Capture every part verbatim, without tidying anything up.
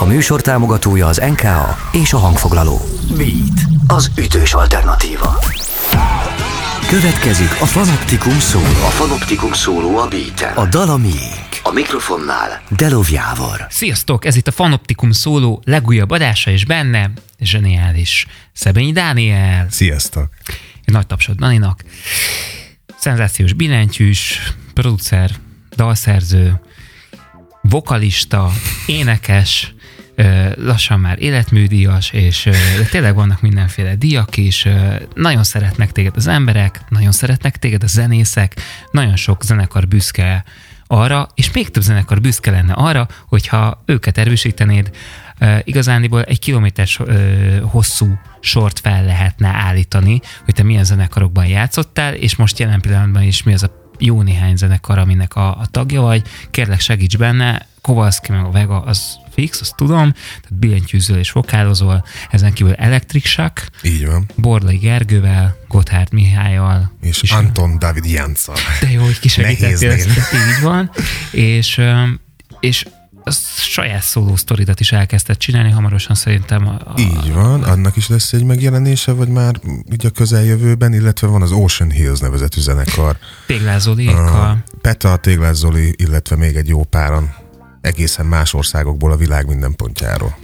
A műsor támogatója az en ká á és a hangfoglaló. Beat, az ütős alternatíva. Következik a Fanoptikum Solo. A Fanoptikum Solo a Beaten. A dal a miénk. A mikrofonnál Delov Jávor. Sziasztok, ez itt a Fanoptikum Solo legújabb adása, és benne zseniális Szebényi Dániel. Sziasztok. Egy nagy tapsod Naninak. Szenzációs billentyűs, producer, dalszerző, vokalista, énekes, lassan már életműdíjas, és tényleg vannak mindenféle díjak is. Nagyon szeretnek téged az emberek, nagyon szeretnek téged a zenészek, nagyon sok zenekar büszke arra, és még több zenekar büszke lenne arra, hogyha őket erősítenéd. Igazániból egy kilométer hosszú sort fel lehetne állítani, hogy te milyen zenekarokban játszottál, és most jelen pillanatban is mi az a jó néhány zenekar, aminek a, a tagja vagy. Kérlek, segíts benne. Kovalszki meg a Vega, az fix, azt tudom. Tehát billentyűzöl és vokálozol. Ezen kívül elektriksak. Így van. Borlai Gergővel, Gotthárd Mihályal. És, és Anton a... David Jánca. De jó, hogy kisegítettél. Így van. És, és a saját szóló sztoridat is elkezdted csinálni, hamarosan szerintem. A, a, Így van, a, annak is lesz egy megjelenése, vagy már ugye a közeljövőben, illetve van az Ocean Hills nevezetű zenekar. Téglás Zoliékkal. Peta, Téglás Zoli, illetve még egy jó páran egészen más országokból, a világ minden pontjáról.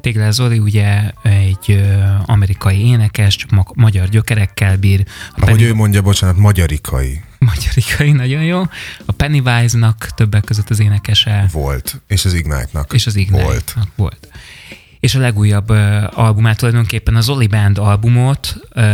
Téglás Zoli ugye egy amerikai énekes, csak ma- magyar gyökerekkel bír. Ahogy pedig... ő mondja, bocsánat, magyarikai. Magyarikai, nagyon jó. A Pennywise-nak többek között az énekese. Volt. És az Ignite-nak. És az Ignite-nak volt. volt. És a legújabb uh, albumát, tulajdonképpen a Zoli Band albumot uh,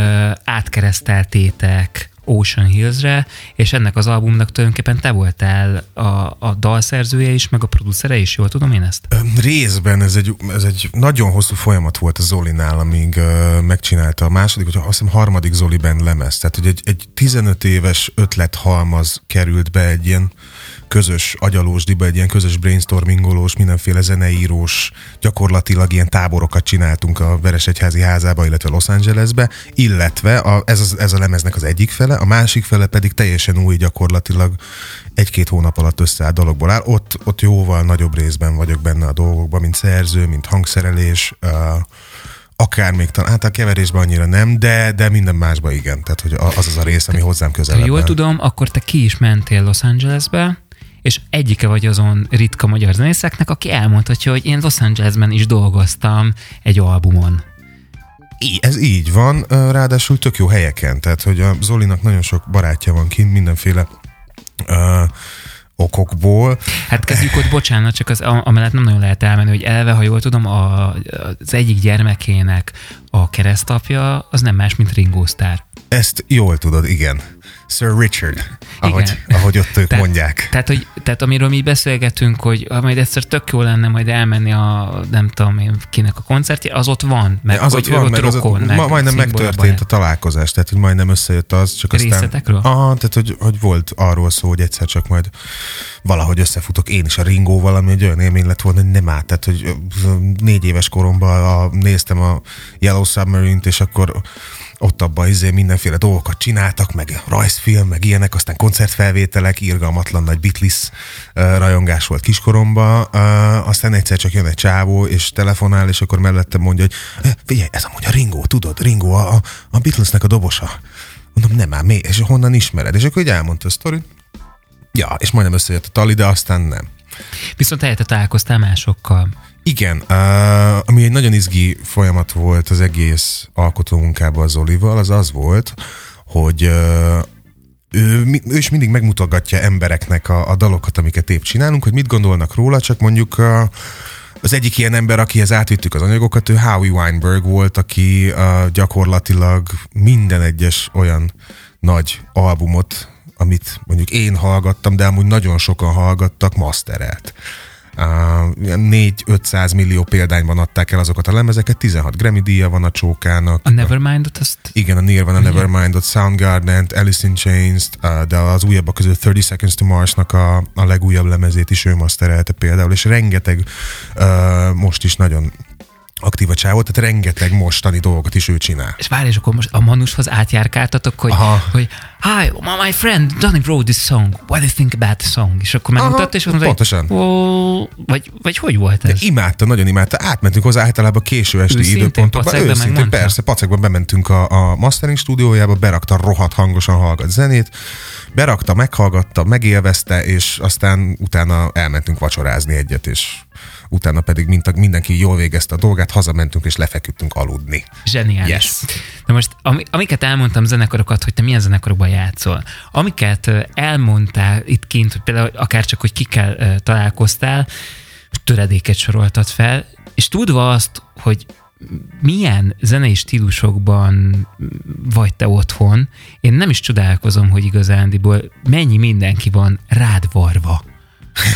átkereszteltétek Ocean Hills-re, és ennek az albumnak tulajdonképpen te voltál a, a dalszerzője is, meg a producere is, jól tudom én ezt? Részben ez egy, ez egy nagyon hosszú folyamat volt a Zolinál, amíg uh, megcsinálta a második, vagy azt hiszem harmadik Zoli Band lemez. Tehát, hogy egy, egy tizenöt éves ötlethalmaz került be egy ilyen közös agyalósdiba, egy ilyen közös brainstormingolós, mindenféle zeneírós, gyakorlatilag ilyen táborokat csináltunk a Veresegyházi házába, illetve Los Angelesbe, illetve a, ez, az, ez a lemeznek az egyik fele, a másik fele pedig teljesen új, gyakorlatilag egy-két hónap alatt összeállt dologból áll. Ott, ott jóval nagyobb részben vagyok benne a dolgokban, mint szerző, mint hangszerelés, uh, akár még talán, hát a keverésben annyira nem, de, de minden másban igen. Tehát hogy az az a rész, ami te, hozzám közelebb. Jól tudom, akkor te ki is mentél Los Angelesbe, és egyike vagy azon ritka magyar zenészeknek, aki elmondhatja, hogy én Los Angelesben is dolgoztam egy albumon. Ez így van, ráadásul tök jó helyeken, tehát hogy a Zolinak nagyon sok barátja van kint mindenféle uh, okokból. Hát kezdjük ott, bocsánat, csak az, amellett nem nagyon lehet elmenni, hogy elve, ha jól tudom, a, az egyik gyermekének a keresztapja az nem más, mint Ringo Starr. Ezt jól tudod, igen. Sir Richard, ahogy, ahogy ott ők tehát, mondják. Tehát, hogy, tehát amiről mi beszélgetünk, hogy majd egyszer tök jó lenne majd elmenni a, nem tudom én, kinek a koncertje, az ott van, meg az ott van, ott mert rokon, az ott, meg majdnem megtörtént a találkozás, tehát hogy majdnem összejött az, csak aztán... Részletekről? Aha, tehát hogy, hogy volt arról szó, hogy egyszer csak majd valahogy összefutok én is a Ringóval, ami egy olyan élmény lett volna, hogy nem át, tehát hogy négy éves koromban a, néztem a Yellow Submarine-t, és akkor ott abban izé mindenféle dolgokat csináltak, meg rajzfilm, meg ilyenek, aztán koncertfelvételek, irgalmatlan nagy Beatles uh, rajongás volt kiskoromban, uh, aztán egyszer csak jön egy csávó, és telefonál, és akkor mellettem mondja, hogy eh, figyelj, ez amúgy a Ringo, tudod, Ringo, a, a Beatlesnek a dobosa. Mondom, nem ám, és honnan ismered? És akkor így elmondta a sztorit. Ja, és majdnem összejött a tali, de aztán nem. Viszont helyette találkoztál másokkal. Igen, uh, ami egy nagyon izgi folyamat volt az egész alkotómunkában a Zolival, az az volt, hogy uh, ő, ő is mindig megmutogatja embereknek a, a dalokat, amiket épp csinálunk, hogy mit gondolnak róla, csak mondjuk uh, az egyik ilyen ember, akihez átvittük az anyagokat, ő Howie Weinberg volt, aki uh, gyakorlatilag minden egyes olyan nagy albumot, amit mondjuk én hallgattam, de amúgy nagyon sokan hallgattak, masterelt. négy-ötszáz millió példányban adták el azokat a lemezeket, tizenhat Grammy díja van a csókának. A Nevermind-ot azt? Igen, a Nirvana, a Nevermind-ot, Soundgarden-t, Alice in Chains-t, de az újabbak között thirty Seconds to Mars-nak a, a legújabb lemezét is ő masterelte például, és rengeteg uh, most is nagyon aktív a csávó, tehát rengeteg mostani dolgot is ő csinál. És várj, és akkor most a Manushoz átjárkáltatok, hogy, hogy hi, my friend, Donnie wrote this song. What do you think about the song? És akkor megmutatta, és mondta, pontosan. Hogy, oh, vagy, vagy hogy volt ez? De imádta, nagyon imádta. Átmentünk hozzá általában késő esti őszintén, időpontokban. Őszintén, persze, pacekban bementünk a, a mastering stúdiójába, berakta rohadt hangosan hallgat zenét, berakta, meghallgatta, megélvezte, és aztán utána elmentünk vacsorázni egyet, és utána pedig mint mindenki jól végezte a dolgát, hazamentünk és lefeküdtünk aludni. Zseniális. Yes. Na most, amiket elmondtam zenekarokat, hogy te milyen zenekarokban játszol, amiket elmondtál itt kint, hogy például akárcsak, hogy kikkel találkoztál, töredéket soroltad fel, és tudva azt, hogy milyen zenei stílusokban vagy te otthon, én nem is csodálkozom, hogy igazándiból mennyi mindenki van rád varva.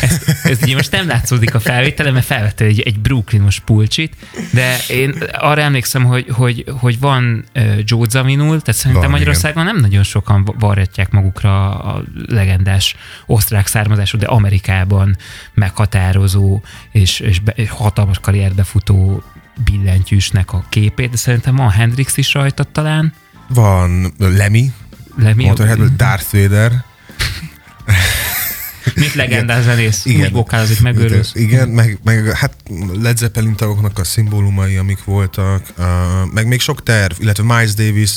Ezt, ez ugye most nem látszódik a felvételen, mert felvette egy, egy Brooklynos pulcsit, de én arra emlékszem, hogy, hogy, hogy van uh, Jódzaminul, tehát szerintem van, Magyarországon igen. Nem nagyon sokan varratják magukra a legendás osztrák származású, de Amerikában meghatározó és, és be, hatalmas karrierbe futó billentyűsnek a képét, de szerintem van Hendrix is rajta talán. Van Lemmy, Lemmy Motorheadből Darth Vader. Mit legendás zenész, úgy vokálozik, megőrülsz. Igen, meg, meg hát Led Zeppelin tagoknak a szimbólumai, amik voltak, uh, meg még sok terv, illetve Miles Davis,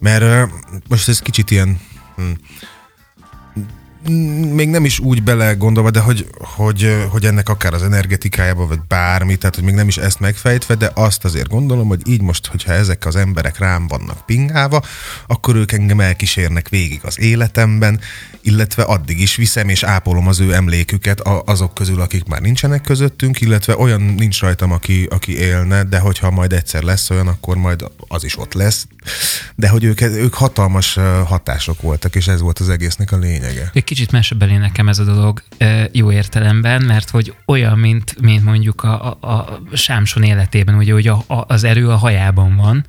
mert uh, most ez kicsit ilyen, hm, még nem is úgy belegondolva, de hogy, hogy, hogy ennek akár az energetikájába, vagy bármi, tehát hogy még nem is ezt megfejtve, de azt azért gondolom, hogy így most, hogyha ezek az emberek rám vannak pingálva, akkor ők engem elkísérnek végig az életemben, illetve addig is viszem és ápolom az ő emléküket azok közül, akik már nincsenek közöttünk, illetve olyan nincs rajtam, aki, aki élne, de hogyha majd egyszer lesz olyan, akkor majd az is ott lesz. De hogy ők, ők hatalmas hatások voltak, és ez volt az egésznek a lényege. Egy kicsit másebb elé nekem ez a dolog jó értelemben, mert hogy olyan, mint, mint mondjuk a, a, a Sámson életében, ugye, hogy a, a, az erő a hajában van,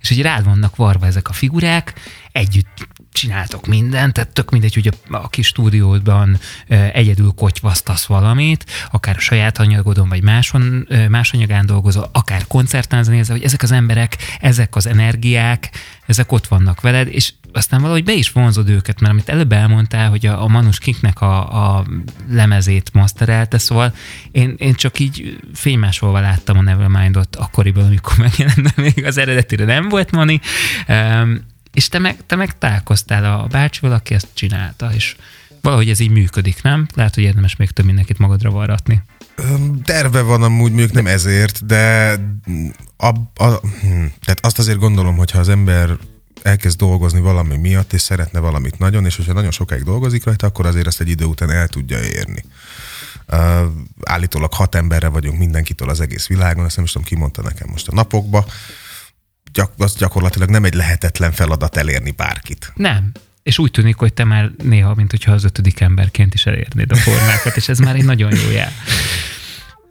és hogy rád vannak varva ezek a figurák, együtt csináltok mindent, tehát tök mindegy, hogy a, a kis stúdiódban e, egyedül kotyvasztasz valamit, akár a saját anyagodon, vagy máson, e, más anyagán dolgozol, akár koncerten zenézel, hogy ezek az emberek, ezek az energiák, ezek ott vannak veled, és aztán valahogy be is vonzod őket, mert amit előbb elmondtál, hogy a, a Manus Kinknek a, a lemezét masterelte, szóval én, én csak így fénymásolva láttam a Nevermind-ot akkoriban, amikor megjelent, még az eredetire nem volt Mani, um, és te meg, te meg találkoztál a bácsival, aki ezt csinálta, és valahogy ez így működik, nem? Lehet, hogy érdemes még több mindenkit magadra varratni. Terve van amúgy, mondjuk nem ezért, de a, a, tehát azt azért gondolom, hogyha az ember elkezd dolgozni valami miatt, és szeretne valamit nagyon, és hogyha nagyon sokáig dolgozik rajta, akkor azért ezt egy idő után el tudja érni. Uh, állítólag hat emberre vagyunk mindenkitől az egész világon, azt nem is tudom, ki mondta nekem most a napokba, Gyak, az gyakorlatilag nem egy lehetetlen feladat elérni bárkit. Nem. És úgy tűnik, hogy te már néha, mint hogyha az ötödik emberként is elérnéd a formákat, és ez már egy nagyon jó jel.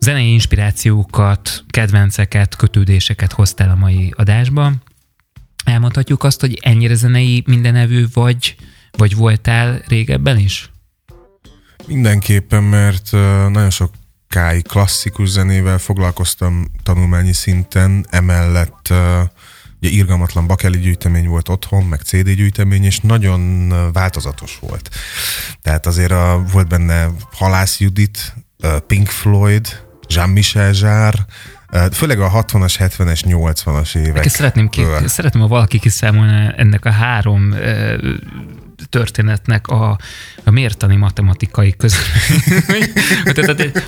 Zenei inspirációkat, kedvenceket, kötődéseket hoztál a mai adásba. Elmondhatjuk azt, hogy ennyire zenei mindenevő vagy, vagy voltál régebben is? Mindenképpen, mert nagyon sok káj klasszikus zenével foglalkoztam tanulmányi szinten, emellett ugye irgalmatlan bakeli gyűjtemény volt otthon, meg cé dé gyűjtemény, és nagyon változatos volt. Tehát azért a, volt benne Halász Judit, Pink Floyd, Jean-Michel Jarre, főleg a hatvanas, hetvenes, nyolcvanas évek. Szeretném, ki, szeretném, ha valaki kiszámolna ennek a három történetnek a, a mértani matematikai közül.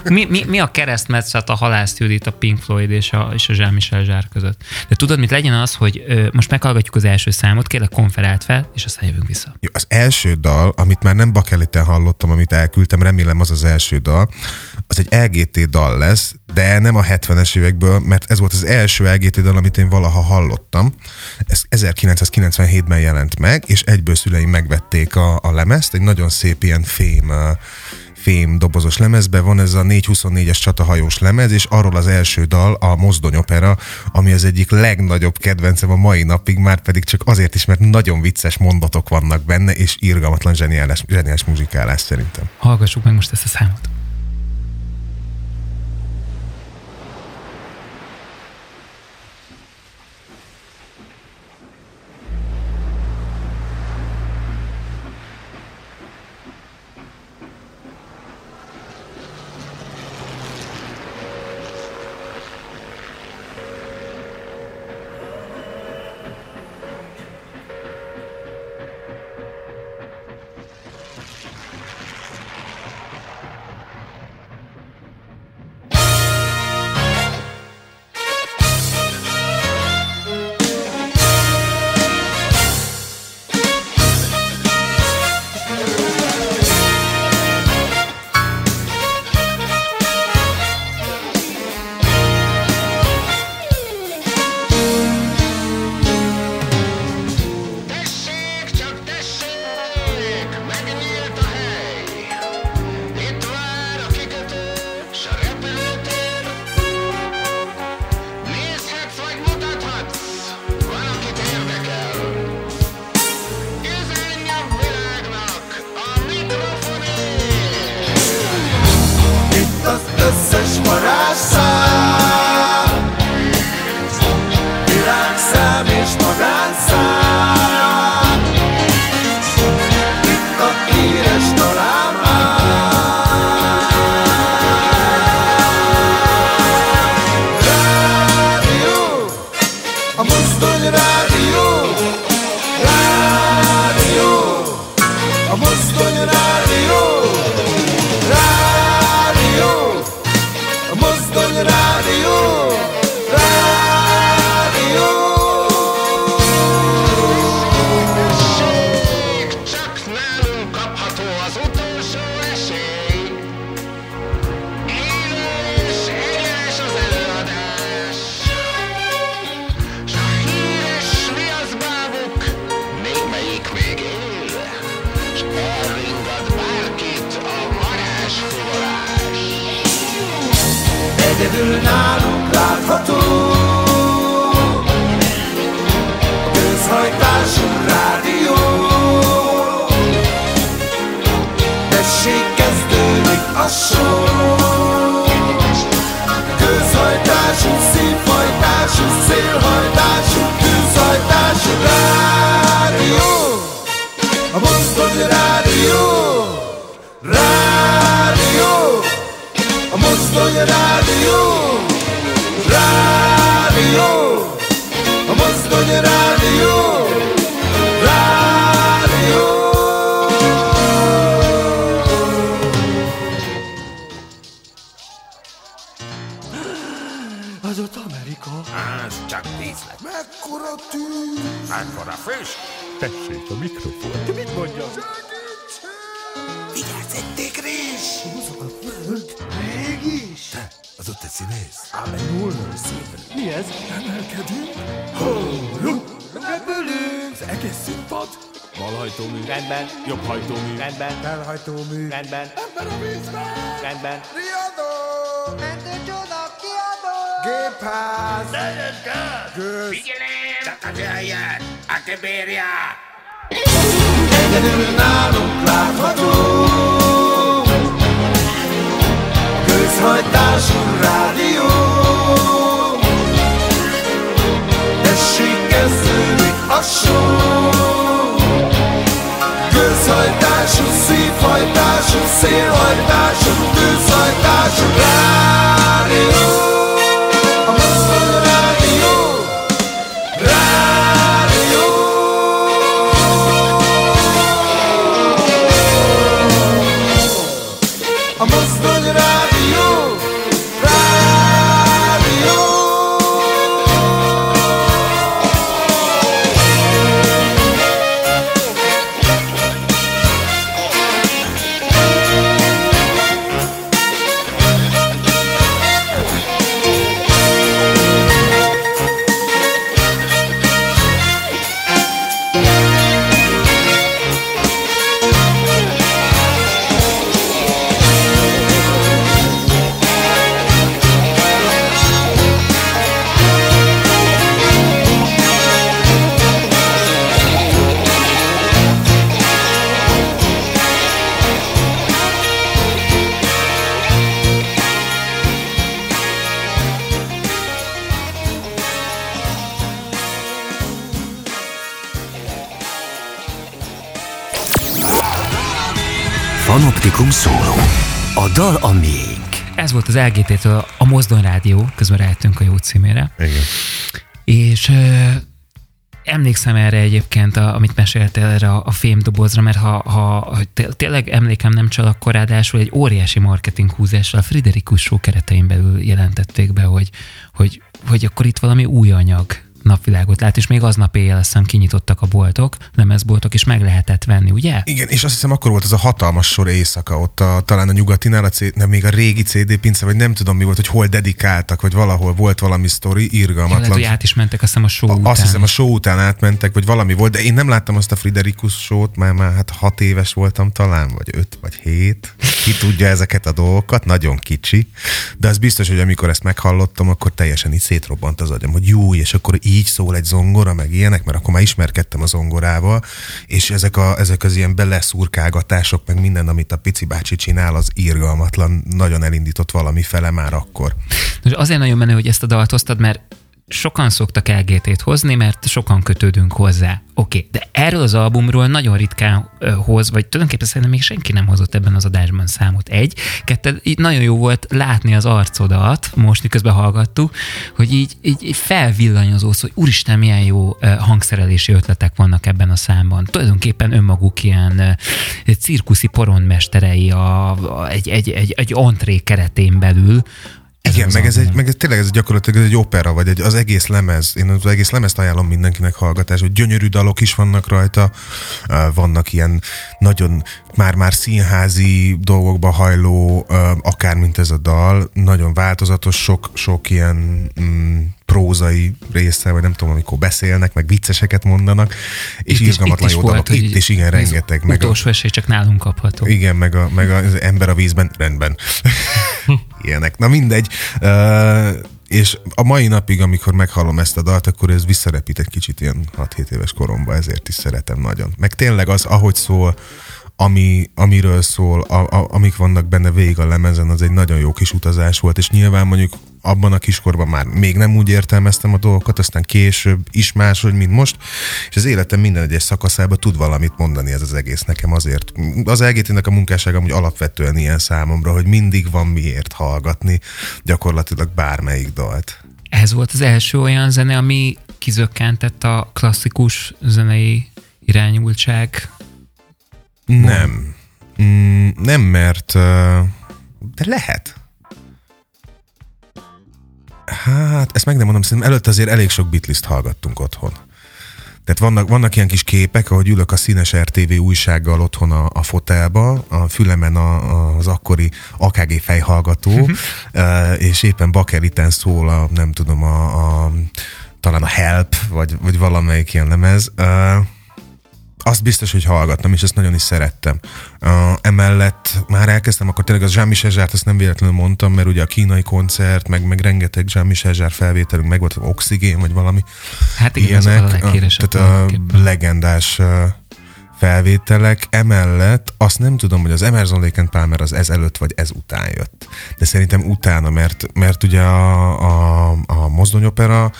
mi, mi, mi a keresztmetszet a Halász Judit, a Pink Floyd és a, és a Jean-Michel Jarre között? De tudod, mit legyen az, hogy ö, most meghallgatjuk az első számot, kérlek konferált fel, és aztán jövünk vissza. Jó, az első dal, amit már nem bakeliten hallottam, amit elküldtem, remélem az az első dal, az egy el gé té dal lesz, de nem a hetvenes évekből, mert ez volt az első el gé té dal, amit én valaha hallottam. Ez ezerkilencszázkilencvenhétben jelent meg, és egyből szüleim megvették A, a lemezt, egy nagyon szép ilyen fém, fém dobozos lemezben van ez a négyszázhuszonnégyes csatahajós lemez, és arról az első dal, a Mozdonyopera, ami az egyik legnagyobb kedvencem a mai napig, már pedig csak azért is, mert nagyon vicces mondatok vannak benne, és irgalmatlan zseniális, zseniális muzsikálás szerintem. Hallgassuk meg most ezt a számot. egyedül nálunk látható. A közhajtású rádió, tessék, kezdődik a sor. Közhajtású, szívhajtású, szélhajtású, tűzhajtású rádió. A Mozdony rádió, rádió. A Mozdony rádió, rádió. A Mozdony rádió, rádió. Az ott Amerika. Az csak díszlet. Mekkora tűz. Mekkora füst. Tessék a mikrofon. Te mit mondjam? Vigyázz egy tigris! Húzom a föld. Mégis? Te, az ott egy színész. Ám egy nullnál szívre. Mi ez? Emelkedünk. Halló! Repülünk! Az egész színpad. Balhajtómű. Rendben. Jobbhajtómű. Rendben. Belhajtómű. Rendben. Ember a vízben. Rendben. Riadó! Mentő csoda kiadó! Gépház! Teljes gáz! Gőz! Figyelem! Csak a gyerjed! Aki bírja! Egyedül nálunk látható. A közhajtású rádió, tessék, kezdődik a show. Közhajtású, szívhajtású, szélhajtású, tűzhajtású rádió. Fanoptikum Solo. A dal a miénk. Ez volt az el gé té-től a Mozdony Rádió, közben rájöttünk a jó címére. Igen. És ö, emlékszem erre egyébként, a, amit meséltél erre a, a fémdobozra, mert ha, ha tényleg emlékem nem csal, akkor ráadásul egy óriási marketing húzással a Friderikus Show keretein belül jelentették be, hogy, hogy, hogy akkor itt valami új anyag napvilágot lát, és még aznap éjjel aztán kinyitottak a boltok, lemezboltok, és meg lehetett venni, ugye? Igen, és azt hiszem akkor volt az a hatalmas sor éjszaka ott, a, talán a Nyugatinál, a c, nem, még a régi cé dé pince, vagy nem tudom mi volt, hogy hol dedikáltak, vagy valahol volt valami sztori, irgalmatlan. Lehet, hogy át is mentek, azt hiszem a show a, után. Azt hiszem a show után átmentek, vagy valami volt, de én nem láttam azt a Friderikus show-t, már, már hát hat éves voltam talán, vagy öt, vagy hét. Ki tudja ezeket a dolgokat, nagyon kicsi, de az biztos, hogy amikor ezt meghallottam, akkor teljesen így szétrobbant az agyam, hogy jó, és akkor így szól egy zongora, meg ilyenek, mert akkor már ismerkedtem a zongorával, és ezek, a, ezek az ilyen beleszurkálgatások, meg minden, amit a pici bácsi csinál, az irgalmatlan, nagyon elindított valami fele már akkor. Most azért nagyon menő, hogy ezt a dalt hoztad, mert sokan szoktak el gé té-t hozni, mert sokan kötődünk hozzá. Oké, okay, de erről az albumról nagyon ritkán hoz, vagy tulajdonképpen szerintem még senki nem hozott ebben az adásban számot. Egy, kettő, így nagyon jó volt látni az arcodat, most miközben hallgattuk, hogy így, így felvillanyozódsz, hogy úristen, milyen jó hangszerelési ötletek vannak ebben a számban. Tulajdonképpen önmaguk ilyen cirkuszi porondmesterei a, a, egy, egy, egy, egy antré keretén belül. Ez igen, meg ez, egy, meg ez tényleg ez gyakorlatilag ez egy opera, vagy egy, az egész lemez. Én az egész lemezt ajánlom mindenkinek hallgatás, hogy gyönyörű dalok is vannak rajta, vannak ilyen nagyon már-már színházi dolgokba hajló, akár mint ez a dal, nagyon változatos, sok, sok ilyen mm, prózai része, vagy nem tudom, amikor beszélnek, meg vicceseket mondanak, és izgalmatlan jó dolog. Itt is igen, rengeteg. Meg utolsó esély csak nálunk kapható. Igen, meg, a, meg az ember a vízben, rendben. ilyenek. Na mindegy. Uh, és a mai napig, amikor meghallom ezt a dalt, akkor ez visszarepít egy kicsit ilyen hat-hét éves koromban, ezért is szeretem nagyon. Meg tényleg az, ahogy szól, ami, amiről szól, a, a, amik vannak benne végig a lemezen, az egy nagyon jó kis utazás volt, és nyilván mondjuk abban a kiskorban már még nem úgy értelmeztem a dolgokat, aztán később is máshogy, mint most, és az életem minden egyes szakaszában tud valamit mondani ez az egész nekem azért. Az el gé té-nek a munkássága amúgy alapvetően ilyen számomra, hogy mindig van miért hallgatni gyakorlatilag bármelyik dalt. Ez volt az első olyan zene, ami kizökkentett a klasszikus zenei irányultság. Nem. Mm, nem, mert... De lehet. Hát, ezt meg nem mondom, szerintem előtt azért elég sok Beatles-t hallgattunk otthon. Tehát vannak, vannak ilyen kis képek, ahogy ülök a színes er té vé újsággal otthon a, a fotelba, a fülemen a, a, az akkori á ká gé fejhallgató, és éppen bakeliten szól a, nem tudom, a, a, talán a Help, vagy, vagy valamelyik ilyen lemez. Azt biztos, hogy hallgattam, és ezt nagyon is szerettem. Uh, emellett már elkezdtem, akkor tényleg az Jean-Michel Jarre-t azt nem véletlenül mondtam, mert ugye a kínai koncert, meg, meg rengeteg Jean-Michel Jarre felvételünk, meg volt Oxigén, vagy valami. Hát igen, ilyenek, az a legkéresebb. Tehát a legendás felvételek. Emellett azt nem tudom, hogy az Emerson Lake and Palmer az ez előtt, vagy ez után jött. De szerintem utána, mert, mert ugye a, a, a Mozdonyopera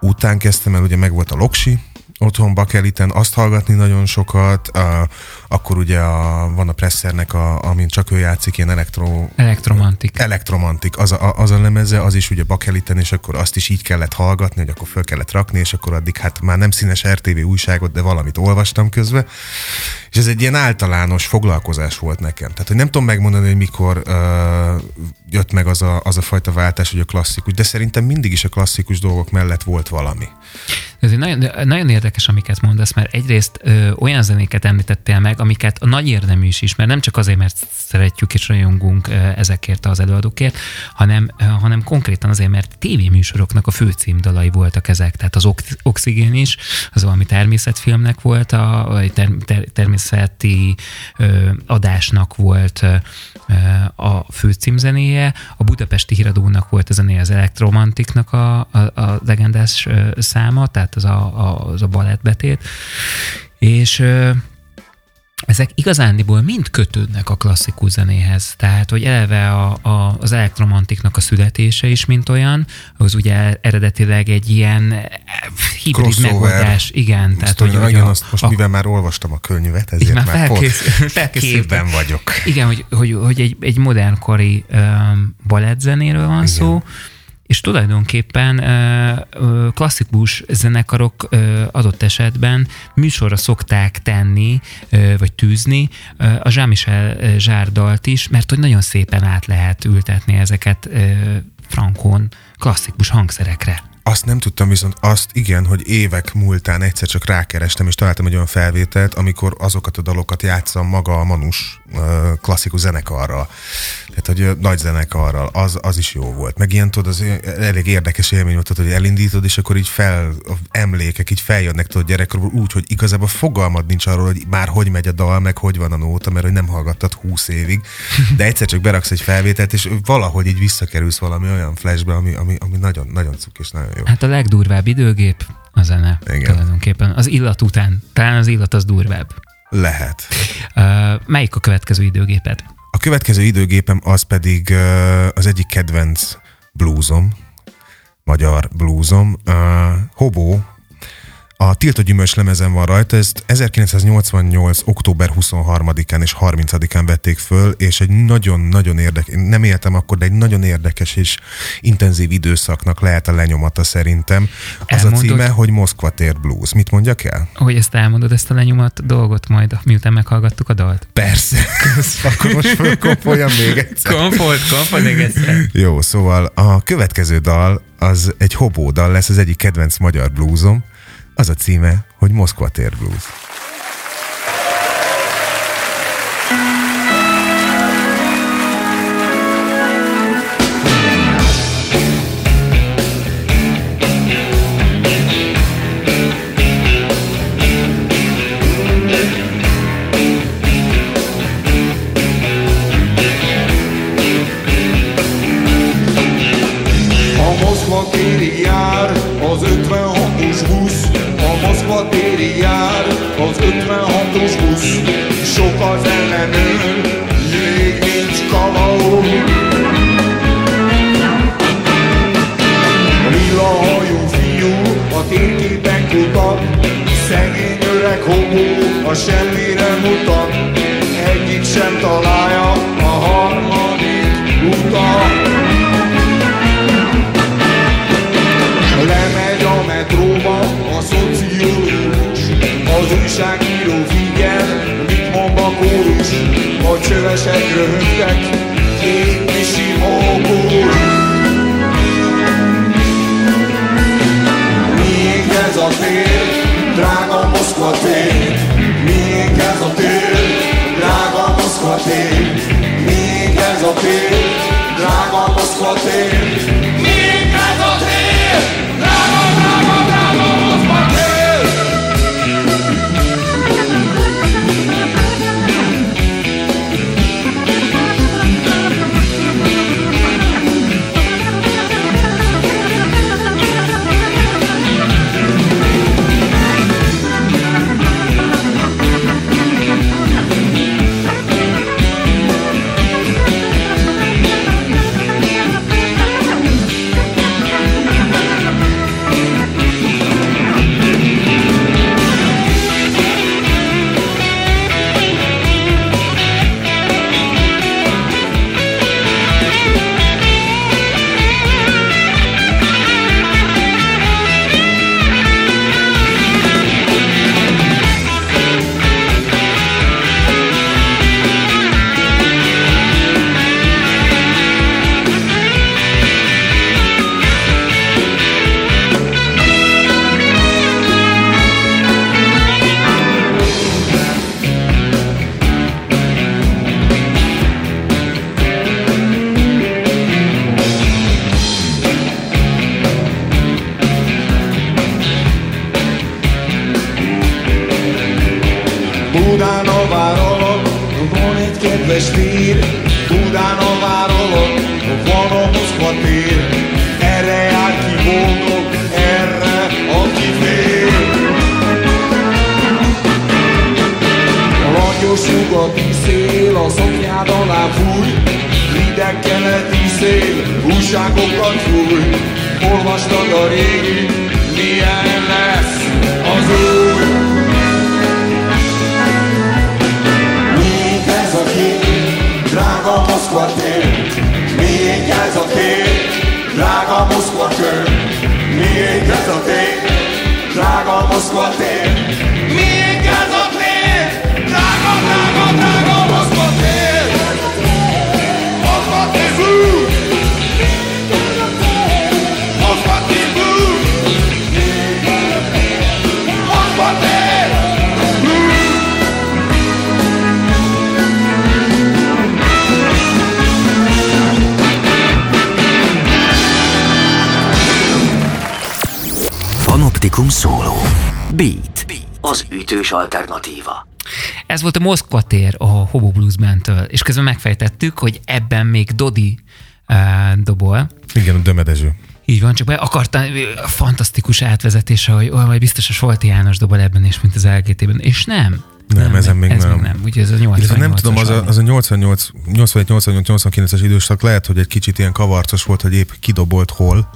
után kezdtem el, ugye meg volt a Loksi, otthon bakeliten, azt hallgatni nagyon sokat, a, akkor ugye a, van a Pressernek, a, amin csak ő játszik, ilyen elektro... Elektromantik. Elektromantik, az a, az a lemeze, az is ugye bakeliten, és akkor azt is így kellett hallgatni, hogy akkor föl kellett rakni, és akkor addig hát már nem színes er té vé újságot, de valamit olvastam közben. És ez egy ilyen általános foglalkozás volt nekem. Tehát, hogy nem tudom megmondani, hogy mikor uh, jött meg az a, az a fajta váltás, hogy a klasszikus, de szerintem mindig is a klasszikus dolgok mellett volt valami. Ez nagyon, nagyon érdekes, amiket mondasz, mert egyrészt ö, olyan zenéket említettél meg, amiket a nagy érdemű is ismer, nem csak azért, mert szeretjük és rajongunk ö, ezekért az előadókért, hanem, ö, hanem konkrétan azért, mert tévéműsoroknak a főcímdalai voltak ezek, tehát az Oxigén is, az valami természetfilmnek volt, a, a ter, ter, természeti ö, adásnak volt ö, a főcímzenéje, a Budapesti Híradónak volt a zenéje, az Elektromantiknak a, a, a legendás ö, száma, tehát az a, a, az a balettbetét, és ö, ezek igazándiból mind kötődnek a klasszikus zenéhez, tehát hogy eleve a, a, az Elektromantiknak a születése is, mint olyan, az ugye eredetileg egy ilyen hibrid megoldás. Igen, tehát hogy, hogy a, azt most a, mivel már olvastam a könyvet, ezért már, már felkész, képben vagyok. Igen, hogy, hogy, hogy egy, egy modernkori um, balettzenéről van igen. szó, és tulajdonképpen klasszikus zenekarok adott esetben műsorra szokták tenni, vagy tűzni a Jean-Michel Jarre dalt is, mert hogy nagyon szépen át lehet ültetni ezeket frankon klasszikus hangszerekre. Azt nem tudtam, viszont azt igen, hogy évek múltán egyszer csak rákerestem, és találtam egy olyan felvételt, amikor azokat a dalokat játssza maga a Manus klasszikus zenekarral. Tehát, hogy nagy zenekarral. Az, az is jó volt. Meg ilyen, tudod, az elég érdekes élmény volt, hogy elindítod, és akkor így fel, emlékek így feljönnek, tudod, gyerekről úgy, hogy igazából fogalmad nincs arról, hogy már hogy megy a dal, meg hogy van a nóta, mert hogy nem hallgattad húsz évig. De egyszer csak beraksz egy felvételt, és valahogy így visszakerülsz valami olyan flashbe, ami, ami, ami nagyon, nagyon cuk és nagyon jó. Hát a legdurvább időgép a zene. Igen. Tulajdonképpen. Az illat után. Talán az illat az durvább. Lehet. Uh, melyik a következő időgéped? A következő időgépem az pedig uh, az egyik kedvenc blúzom, magyar blúzom, uh, Hobó. A Tiltott Gyümölcs lemezen van rajta, ezt ezerkilencszáznyolcvannyolc. október huszonharmadikán és harmincadikán vették föl, és egy nagyon-nagyon érdekes, nem éltem akkor, de egy nagyon érdekes és intenzív időszaknak lehet a lenyomata szerintem. Az elmondod, a címe, hogy Moszkva Tér Blues. Mit mondjak el? Hogy ezt elmondod, ezt a lenyomat dolgot majd, miután meghallgattuk a dalt? Persze. Akkor most fölkompoljam még egyszer. Kompolt, kompolt még egyszer. Jó, szóval a következő dal az egy hobódal lesz, az egyik kedvenc magyar blúzom. Az a címe, hogy Moszkva Tér Blues. Moszkva térig jár az ötvenhatos busz, a Moszkva térig jár az ötvenhatos busz. Sok az ellenőr, jég nincs kavaló. Lila hajú fiú a térképen kutat, szegény öreg homó a semmire mutat. Egyik sem találja a harmadik utat. Lemegy a metróba a szociológus, az újságíró figyel, mit mond a kórus. A csövesek röhögtek, két misi magók. Miénk ez a tér, drága Moszkva tér. Miénk ez a tér, drága Moszkva tér. Miénk ez a tér, drága Moszkva tér. Miénk ez a tér. Fanoptikum Solo. Beat. Az ütős alternatíva. Ez volt a Moszkva tér a Hobo Blues Bandtől, és közben megfejtettük, hogy ebben még Dodi uh, dobol. Igen, a Döme Dezső. Így van, csak be akartam, fantasztikus átvezetése, hogy olyan, vagy biztos, hogy Solti János dobol ebben is, mint az el gé té-ben, és nem. Nem, nem, ezen még ez nem. nem. Úgyhogy ez a nyolcvannyolcas. Nem tudom, az a, az a nyolcvannyolc, nyolcvannyolc, nyolcvankilences időszak lehet, hogy egy kicsit ilyen kavarcos volt, hogy épp kidobolt hol,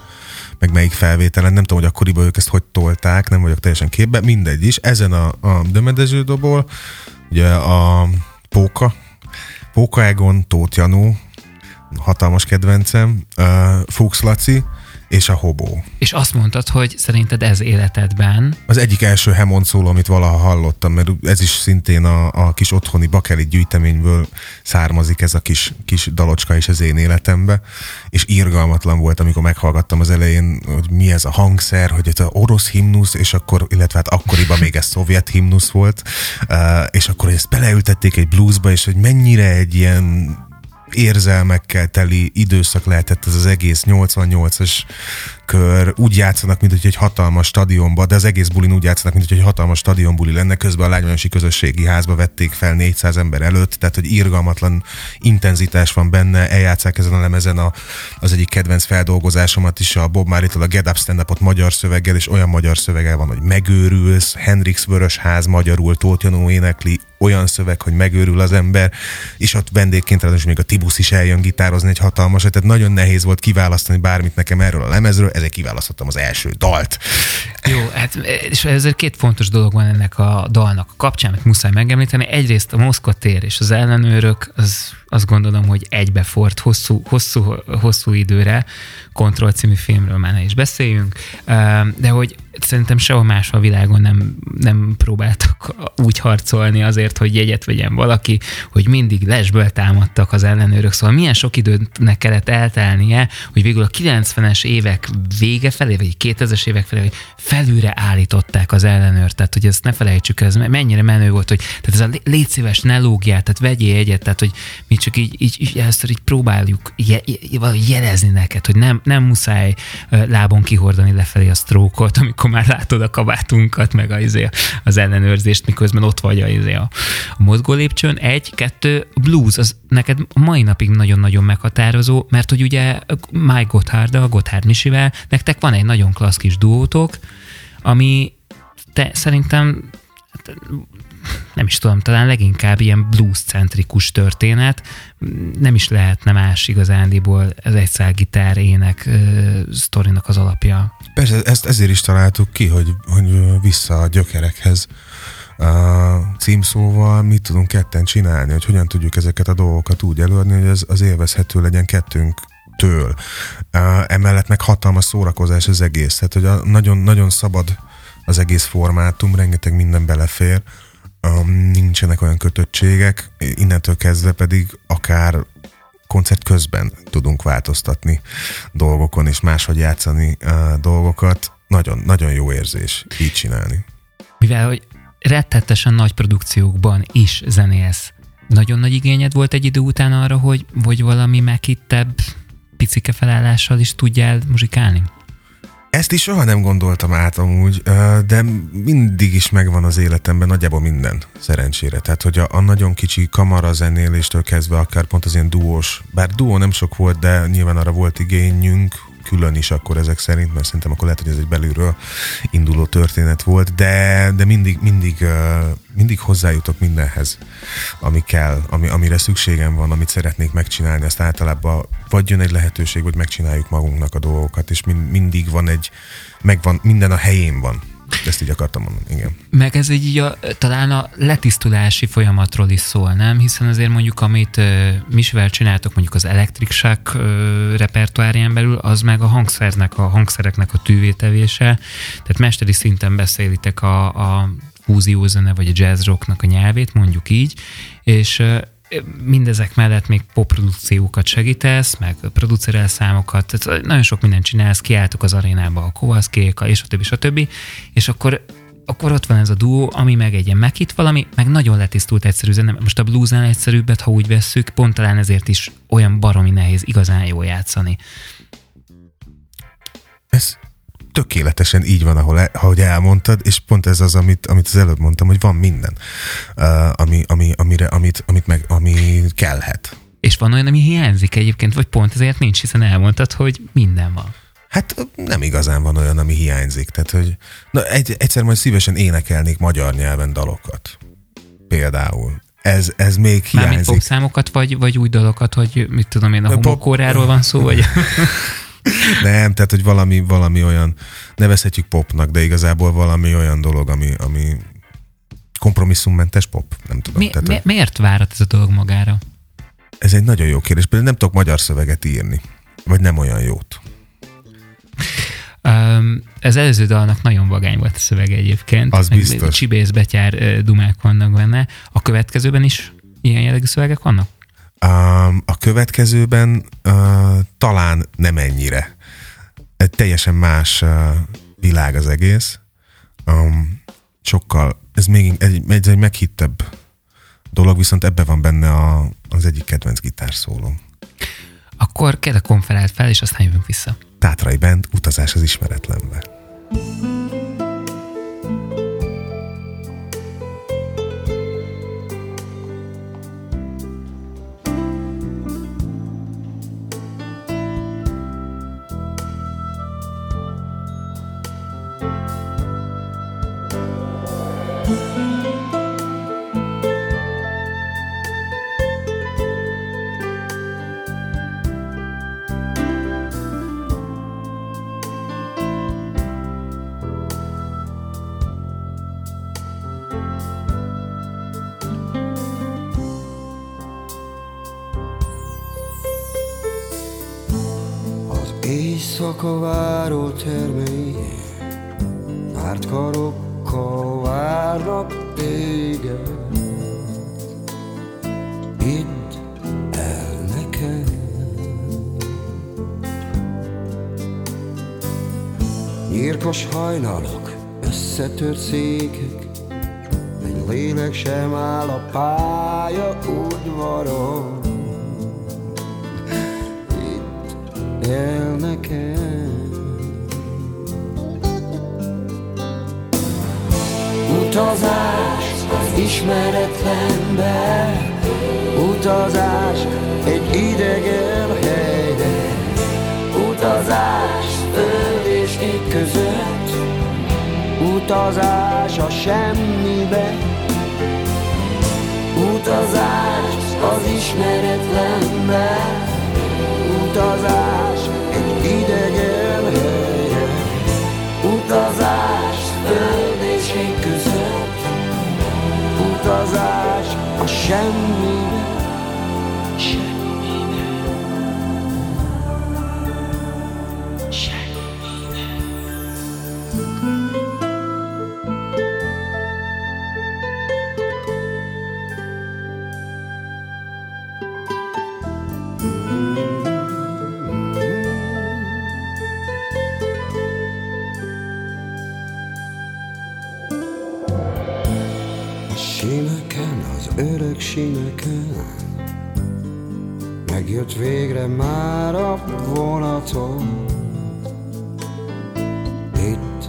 meg melyik felvételen, nem tudom, hogy akkoriban ők ezt hogy tolták, nem vagyok teljesen képben, mindegy is. Ezen a, a Döme Dezső dobol, ugye a Póka, Póka Egon, Tóth Janó, hatalmas kedvencem, uh, Fuchs Laci, és a Hobó. És azt mondtad, hogy szerinted ez életedben... Az egyik első Hammond szóló, amit valaha hallottam, mert ez is szintén a, a kis otthoni bakeli gyűjteményből származik ez a kis, kis dalocska is az én életembe, és irgalmatlan volt, amikor meghallgattam az elején, hogy mi ez a hangszer, hogy ez az orosz himnusz, és akkor, illetve hát akkoriban még ez szovjet himnusz volt, és akkor ezt beleültették egy bluesba, és hogy mennyire egy ilyen érzelmekkel teli időszak lehetett ez az egész nyolcvannyolcas kör. Úgy játszanak, mint hogy egy hatalmas stadionba, de az egész bulin úgy játszanak, mint hogy egy hatalmas stadionbuli lenne, közben a Lágymányosi Közösségi Házba vették fel négyszáz ember előtt, tehát hogy irgalmatlan intenzitás van benne, eljátszák ezen a lemezen a, az egyik kedvenc feldolgozásomat is, a Bob Marley-től a Get Up Stand Up-ot magyar szöveggel, és olyan magyar szöveggel van, hogy megőrülsz, Hendrix Vörösház magyarul, Tóth Janó énekli, olyan szöveg, hogy megőrül az ember, és ott vendégként ráadásul még a Tibusz is eljön gitározni, egy hatalmas, tehát nagyon nehéz volt kiválasztani bármit nekem erről a lemezről, ezért kiválasztottam az első dalt. Jó, hát és ezért két fontos dolog van ennek a dalnak a kapcsán, amit muszáj megemlíteni. Egyrészt a Moszkva tér és az ellenőrök, az, azt gondolom, hogy egybefort hosszú, hosszú, hosszú időre. Kontroll című filmről már ne is beszéljünk, de hogy szerintem sehol más a világon nem, nem próbáltak úgy harcolni azért, hogy jegyet vegyen valaki, hogy mindig lesből támadtak az ellenőrök. Szóval milyen sok időnek kellett eltelnie, hogy végül a kilencvenes évek vége felé, vagy kétezres évek felé felülre állították az ellenőrt. Tehát, hogy ezt ne felejtsük el, ez mennyire menő volt, hogy tehát ez a légy szíves, ne lógjál, tehát vegyél jegyet, tehát, hogy mi csak így, így, így először így próbáljuk je, jelezni neked, hogy nem, nem muszáj lábon kihordani lefelé a sztrókot, amikor már látod a kabátunkat, meg az, az ellenőrzést, miközben ott vagy az, a mozgó lépcsőn. Egy, kettő, blues, az neked mai napig nagyon-nagyon meghatározó, mert hogy ugye Mike Gotthárddal, Gotthárd Misivel, nektek van egy nagyon klassz kis duótok, ami te szerintem nem is tudom, talán leginkább ilyen blues-centrikus történet, nem is lehetne más igazándiból az egyszál gitár ének sztorinak az alapja. Persze, ezt ezért is találtuk ki, hogy, hogy vissza a gyökerekhez a címszóval mit tudunk ketten csinálni, hogy hogyan tudjuk ezeket a dolgokat úgy előadni, hogy ez az élvezhető legyen kettőnk től. Emellett meg hatalmas szórakozás az egész, tehát hogy nagyon-nagyon szabad az egész formátum, rengeteg minden belefér, um, nincsenek olyan kötöttségek, innentől kezdve pedig akár koncert közben tudunk változtatni dolgokon, és máshogy játszani uh, dolgokat. Nagyon, nagyon jó érzés így csinálni. Mivel, hogy rettetesen nagy produkciókban is zenélsz, nagyon nagy igényed volt egy idő után arra, hogy, hogy valami meghittebb picike felállással is tudjál muzsikálni? Ezt is soha nem gondoltam át amúgy, de mindig is megvan az életemben nagyjából minden, szerencsére. Tehát, hogy a, a nagyon kicsi kamarazenéléstől kezdve akár pont az ilyen duós, bár duó nem sok volt, de nyilván arra volt igényünk, külön is akkor ezek szerint, mert szerintem akkor lehet, hogy ez egy belülről induló történet volt, de, de mindig, mindig, mindig hozzájutok mindenhez, ami kell, ami, amire szükségem van, amit szeretnék megcsinálni, azt általában vagy jön egy lehetőség, vagy megcsináljuk magunknak a dolgokat, és mind, mindig van egy, megvan, minden a helyén van. Ezt így akartam mondani, igen. Meg ez így a, talán a letisztulási folyamatról is szól, nem? Hiszen azért mondjuk, amit uh, Misivel csináltok, mondjuk az Electric Shock uh, repertoárján belül, az meg a hangszernek, a hangszereknek a tűvétevése. Tehát mesteri szinten beszélitek a, a fúziózene, vagy a jazz rocknak a nyelvét, mondjuk így, és uh, mindezek mellett még popprodukciókat segítesz, meg producerel számokat, tehát nagyon sok mindent csinálsz, kiálltok az arénába a Kovalszkiék, és a többi, és a többi, és akkor, akkor ott van ez a duó, ami meg egy ilyen meghitt valami, meg nagyon letisztult egyszerű zene. Most a bluesen egyszerűbbet, ha úgy vesszük, pont talán ezért is olyan baromi nehéz igazán jól játszani. Ez tökéletesen így van, ahol, ahogy elmondtad, és pont ez az, amit, amit az előbb mondtam, hogy van minden, uh, ami, ami, amire, amit, amit meg, ami kellhet. És van olyan, ami hiányzik egyébként, vagy pont ezért nincs, hiszen elmondtad, hogy minden van. Hát nem igazán van olyan, ami hiányzik. Tehát, hogy na, egy, egyszer majd szívesen énekelnék magyar nyelven dalokat. Például. Ez, ez még hiányzik. Mármint popszámokat, vagy, vagy új dalokat, hogy mit tudom én, a homokóráról van szó, vagy... Nem, tehát, hogy valami, valami olyan, nevezhetjük popnak, de igazából valami olyan dolog, ami, ami kompromisszummentes pop, nem tudom. Mi, tehát, mi, miért várat ez a dolog magára? Ez egy nagyon jó kérdés, például nem tudok magyar szöveget írni, vagy nem olyan jót. Um, az előző dalnak nagyon vagány volt a szövege egyébként. Az meg biztos. Csibész betyár dumák vannak benne. A következőben is ilyen jellegű szövegek vannak? A következőben uh, talán nem ennyire. Egy teljesen más uh, világ az egész. Um, sokkal, ez még egy, egy, egy meghittebb dolog, viszont ebbe van benne a, az egyik kedvenc gitárszólom. Akkor kérde konferált fel, és aztán jövünk vissza. Tátrai Band, Utazás az ismeretlenbe. Éjszaka váró termei, tárt karokkal várnak téged. Hidd el nekem. Nyírkos hajnalok, összetört székek, egy lélek sem áll a pálya udvaron. El nekem. Utazás az ismeretlenbe, utazás egy idegen helyre, utazás föld és ég között, utazás a semmibe, utazás az ismeretlenbe, utazás egy idegen helyen, utazás föld és ég között, utazás a semmibe, semmibe, semmibe. Öreg síneken megjött végre már a vonatom, itt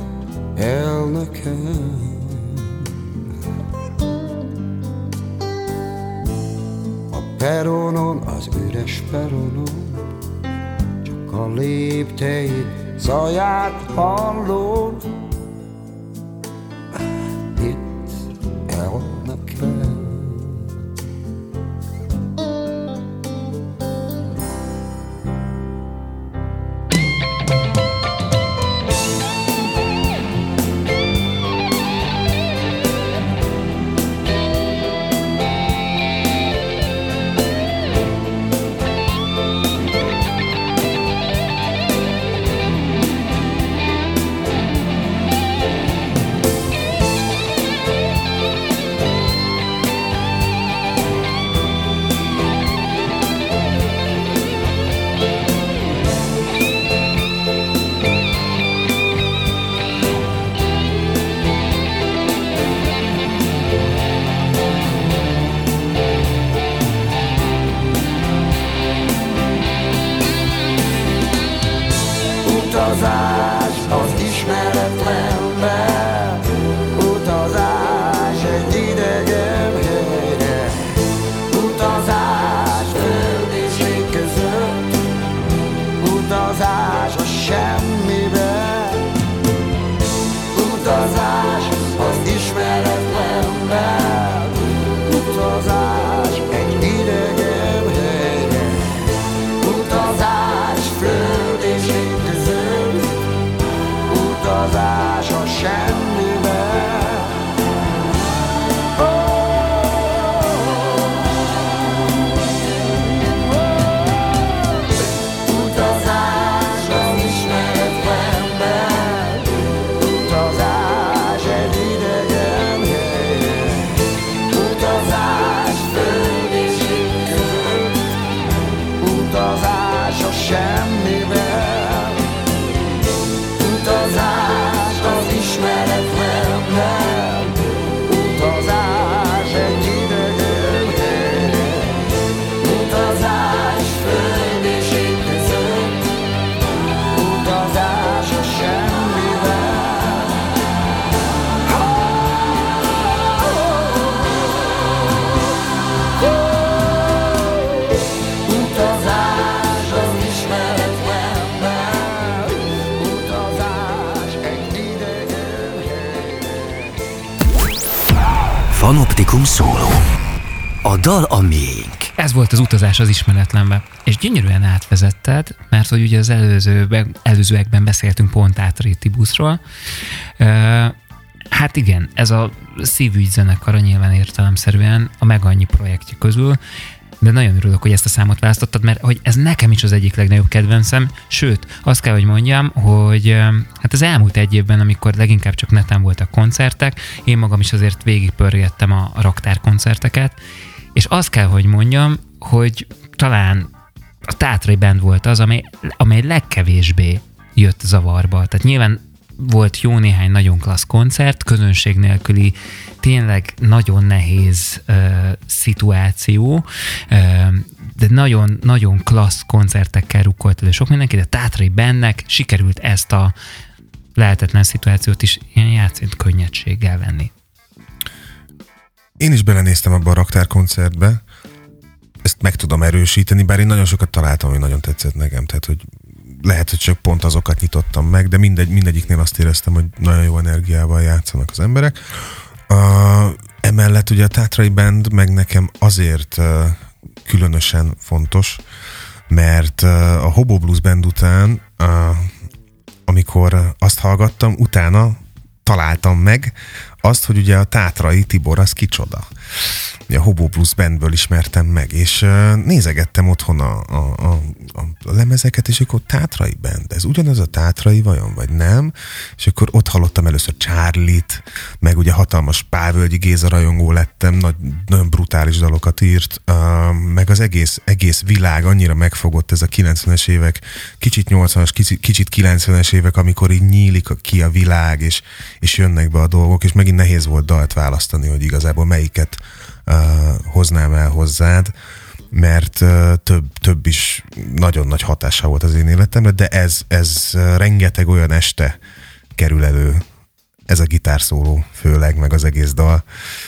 el nekem. A peronon, az üres peronon, csak a lépteid zaját hallom, itt el nekem. Utazás a semmi. Fanoptikum Solo. A dal a miénk. Ez volt az utazás az ismeretlenbe. És gyönyörűen átvezetted, mert hogy ugye az előzőben, előzőekben beszéltünk pont átrétibuszról. Hát igen, ez a szívügy zenekara nyilván értelemszerűen a meg annyi projektje közül, de nagyon örülök, hogy ezt a számot választottad, mert hogy ez nekem is az egyik legnagyobb kedvencem, sőt, azt kell, hogy mondjam, hogy hát az elmúlt egy évben, amikor leginkább csak neten voltak koncertek, én magam is azért végigpörgettem a raktárkoncerteket, és azt kell, hogy mondjam, hogy talán a Tátrai Band volt az, amely, amely legkevésbé jött zavarba. Tehát nyilván volt jó néhány nagyon klassz koncert, közönség nélküli tényleg nagyon nehéz uh, szituáció, uh, de nagyon-nagyon klassz koncertekkel rukkolt elő sok mindenki, de Tátrai Bandnek sikerült ezt a lehetetlen szituációt is ilyen játszint könnyedséggel venni. Én is belenéztem abba a raktárkoncertbe, ezt meg tudom erősíteni, bár én nagyon sokat találtam, ami nagyon tetszett nekem, tehát hogy lehet, hogy csak pont azokat nyitottam meg, de mindegy, mindegyiknél azt éreztem, hogy nagyon jó energiával játszanak az emberek. A, emellett ugye a Tátrai Band meg nekem azért különösen fontos, mert a Hobo Blues Band után, a, amikor azt hallgattam, utána találtam meg azt, hogy ugye a Tátrai Tibor az kicsoda. A Hobo Blues Bandből ismertem meg, és nézegettem otthon a, a, a, a lemezeket, és akkor Tátrai Band, ez ugyanaz a Tátrai vajon, vagy nem? És akkor ott hallottam először Charlie-t, meg ugye hatalmas Pálvölgyi Géza rajongó lettem, nagy, nagyon brutális dalokat írt, meg az egész, egész világ annyira megfogott, ez a kilencvenes évek, kicsit nyolcvanas, kicsit kilencvenes évek, amikor így nyílik ki a világ, és, és jönnek be a dolgok, és megint nehéz volt dalt választani, hogy igazából melyiket Uh, hoznám el hozzád, mert uh, több, több is nagyon nagy hatása volt az én életemre, de ez, ez uh, rengeteg olyan este kerül elő, ez a gitárszóló főleg, meg az egész dal,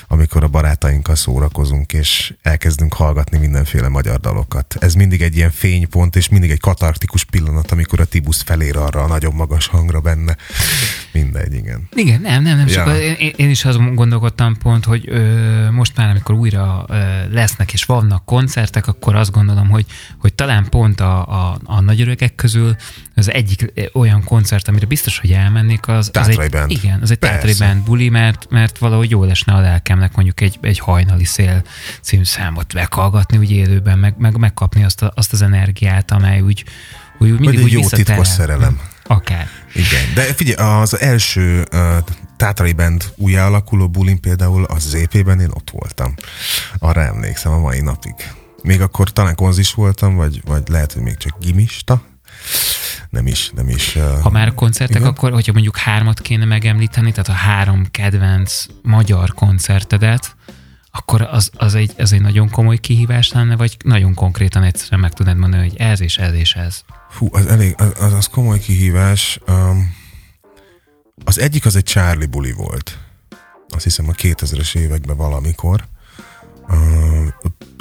amikor a barátainkkal szórakozunk, és elkezdünk hallgatni mindenféle magyar dalokat. Ez mindig egy ilyen fénypont, és mindig egy katartikus pillanat, amikor a Tibusz felér arra a nagyon magas hangra benne. Mindegy, igen. Igen, nem, nem, nem. Ja. Sokkal, én, én is azon gondolkodtam pont, hogy ö, most már, amikor újra ö, lesznek és vannak koncertek, akkor azt gondolom, hogy, hogy talán pont a, a, a nagyörögek közül az egyik olyan koncert, amire biztos, hogy elmennék, az, az egy... Igen, az egy Tátrai Band buli, mert, mert valahogy jól esne a lelkemnek mondjuk egy, egy Hajnali szél című számot meghallgatni úgy élőben, meg, meg megkapni azt, a, azt az energiát, amely úgy, úgy mindig vagy úgy jó visszaterem. Titkos szerelem. Akár. Igen, de figyelj, az első uh, Tátrai Band újjá alakuló bulin például a zé pében én ott voltam. Arra emlékszem a mai napig. Még akkor talán konzis voltam, vagy, vagy lehet, hogy még csak gimista. Nem is, nem is. Uh, ha már koncertek, igen? Akkor, hogyha mondjuk hármat kéne megemlíteni, tehát a három kedvenc magyar koncertedet, akkor az, az, egy, az egy nagyon komoly kihívás lenne, vagy nagyon konkrétan egyszerűen meg tudnád mondani, hogy ez és ez és ez. Hú, az elég, az, az komoly kihívás. Um, az egyik az egy Charlie buli volt. Azt hiszem a kétezres években valamikor. Um,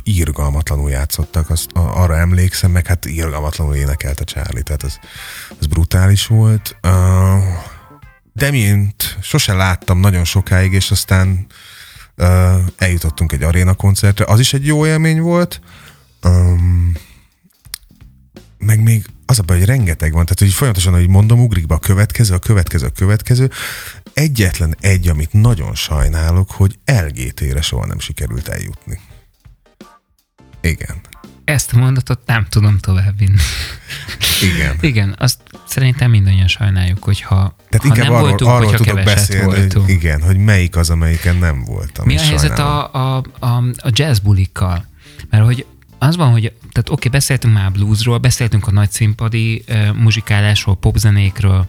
irgalmatlanul játszottak, azt arra emlékszem, meg hát irgalmatlanul énekelt a Charlie, tehát az, az brutális volt. Uh, de mint sose láttam nagyon sokáig, és aztán uh, eljutottunk egy aréna koncertre. Az is egy jó élmény volt. Um, meg még az a baj, hogy rengeteg van, tehát hogy folyamatosan, ahogy mondom, ugrik be a következő, a következő, a következő. Egyetlen egy, amit nagyon sajnálok, hogy el gé té-re soha nem sikerült eljutni. Igen. Ezt a mondatot nem tudom továbbvinni. Igen. Igen, azt szerintem mindannyian sajnáljuk, hogyha ha nem arról, voltunk, arról hogyha keveset beszélni, voltunk. Hogy igen, hogy melyik az, amelyiken nem voltam. Mi a helyzet a, a, a, a jazz bulikkal? Mert hogy az van, hogy tehát oké, beszéltünk már bluesról, beszéltünk a nagy színpadi e, muzsikálásról, popzenékről,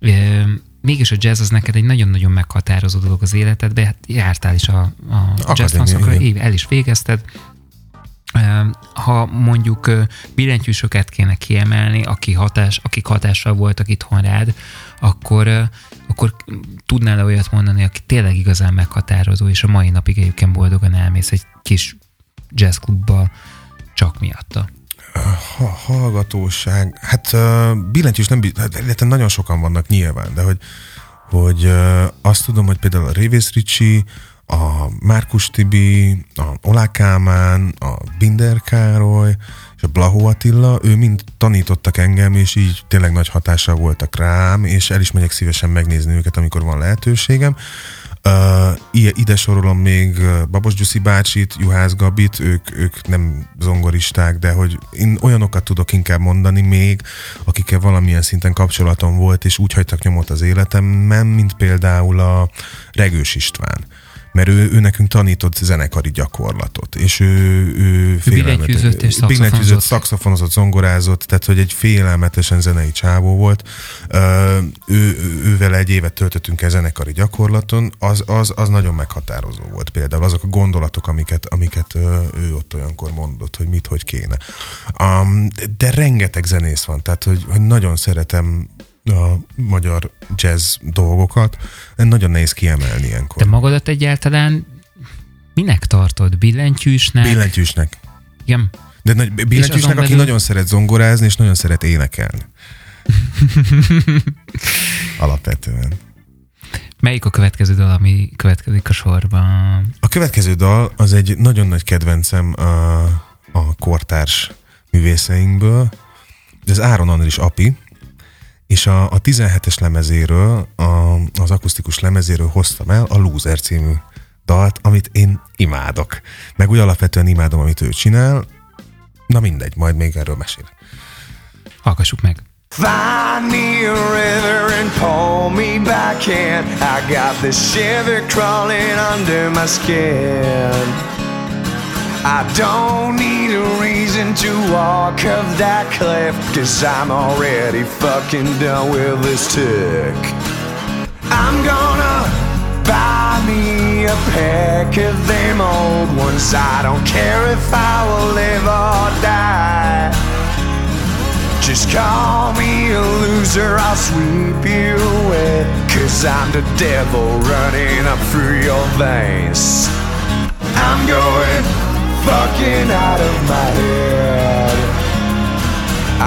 e, mégis a jazz az neked egy nagyon-nagyon meghatározó dolog az életedben, hát jártál is a, a jazz tanszakra, el is végezted. Ha mondjuk billentyűsöket kéne kiemelni, aki hatás, akik hatással voltak itthon rád, akkor, akkor tudnál olyat mondani, aki tényleg igazán meghatározó, és a mai napig egyébként boldogan elmész egy kis jazzklubba csak miatta? Ha, hallgatóság, hát billentyűs nem, hát nagyon sokan vannak nyilván, de hogy, hogy azt tudom, hogy például a Révész Ricsi, a Márkus Tibi, a Olá Kálmán, a Binder Károly és a Blahó Attila, ő mind tanítottak engem, és így tényleg nagy hatással voltak rám, és el is megyek szívesen megnézni őket, amikor van lehetőségem. Uh, ide sorolom még Babos Gyuszi bácsit, Juhász Gabit, ők, ők nem zongoristák, de hogy én olyanokat tudok inkább mondani még, akikkel valamilyen szinten kapcsolatom volt, és úgy hagytak nyomot az életemben, mint például a Regős István. Mert ő, ő nekünk tanított zenekari gyakorlatot, és ő, ő félelmetesen szaxofonozott, szaxofonozott, zongorázott, tehát hogy egy félelmetesen zenei csávó volt. Ő, ővel egy évet töltöttünk el zenekari gyakorlaton, az, az, az nagyon meghatározó volt például, azok a gondolatok, amiket, amiket ő ott olyankor mondott, hogy mit, hogy kéne. De rengeteg zenész van, tehát hogy, hogy nagyon szeretem a magyar jazz dolgokat, nagyon nehéz kiemelni ilyenkor. Te magadat egyáltalán minek tartod? Billentyűsnek? Billentyűsnek. Igen. De nagy, billentyűsnek, aki belül... nagyon szeret zongorázni, és nagyon szeret énekelni. Alapvetően. Melyik a következő dal, ami következik a sorban? A következő dal az egy nagyon nagy kedvencem a, a kortárs művészeinkből. Ez Áron Andris Api, és a, a tizenhetes lemezéről, a, az akusztikus lemezéről hoztam el a Loser című dalt, amit én imádok. Meg úgy alapvetően imádom, amit ő csinál. Na mindegy, majd még erről mesélek. Hallgassuk meg. Find me a river and pull me back in. I got this shiver crawling under my skin. I don't need a reason to walk up that cliff, 'cause I'm already fucking done with this tick. I'm gonna buy me a pack of them old ones. I don't care if I will live or die. Just call me a loser, I'll sweep you away, 'cause I'm the devil running up through your veins. I'm going fucking out of my head.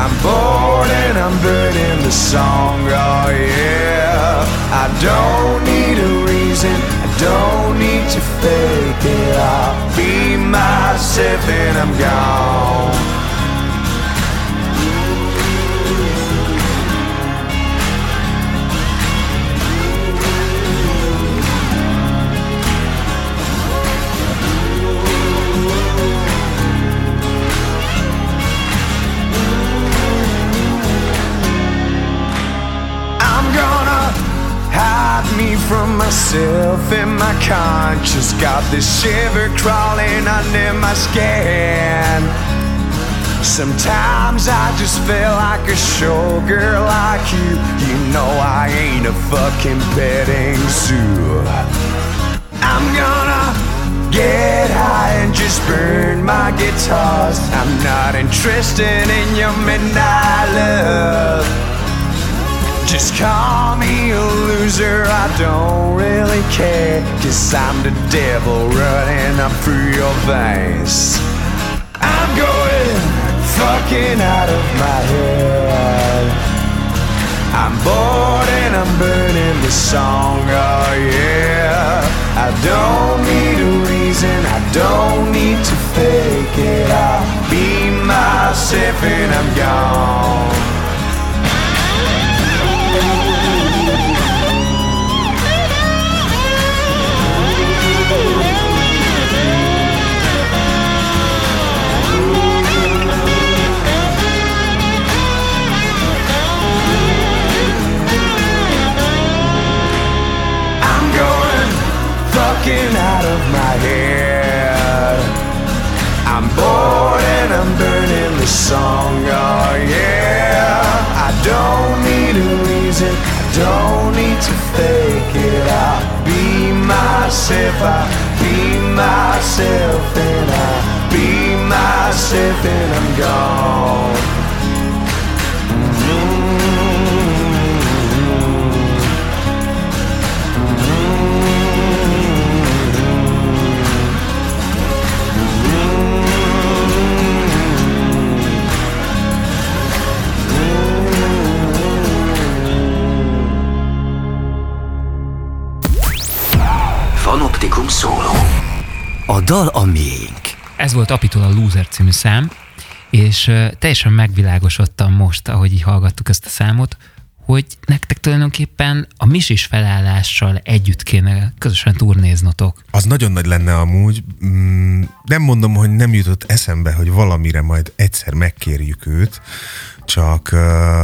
I'm bored and I'm burning the song, oh yeah. I don't need a reason, I don't need to fake it. I'll be myself and I'm gone. Me from myself and my conscience, got this shiver crawling under my skin. Sometimes I just feel like a showgirl like you. You know I ain't a fucking petting zoo. I'm gonna get high and just burn my guitars. I'm not interested in your midnight love. Just call me a loser, I don't really care, 'cause I'm the devil running up through your veins. I'm going fucking out of my head. I'm bored and I'm burning the song, oh yeah. I don't need a reason, I don't need to fake it. I'll be myself and I'm gone. Out of my head, I'm bored and I'm burning the song, oh yeah. I don't need a reason, I don't need to fake it. I'll be myself, I'll be myself and I'll be myself and I'm gone. Fanoptikum Solo. A dal a miénk. Ez volt Apitól a Loser című szám, és teljesen megvilágosodtam most, ahogy így hallgattuk ezt a számot, hogy nektek tulajdonképpen a Misis felállással együtt kéne közösen turnéznotok. Az nagyon nagy lenne amúgy. Nem mondom, hogy nem jutott eszembe, hogy valamire majd egyszer megkérjük őt, csak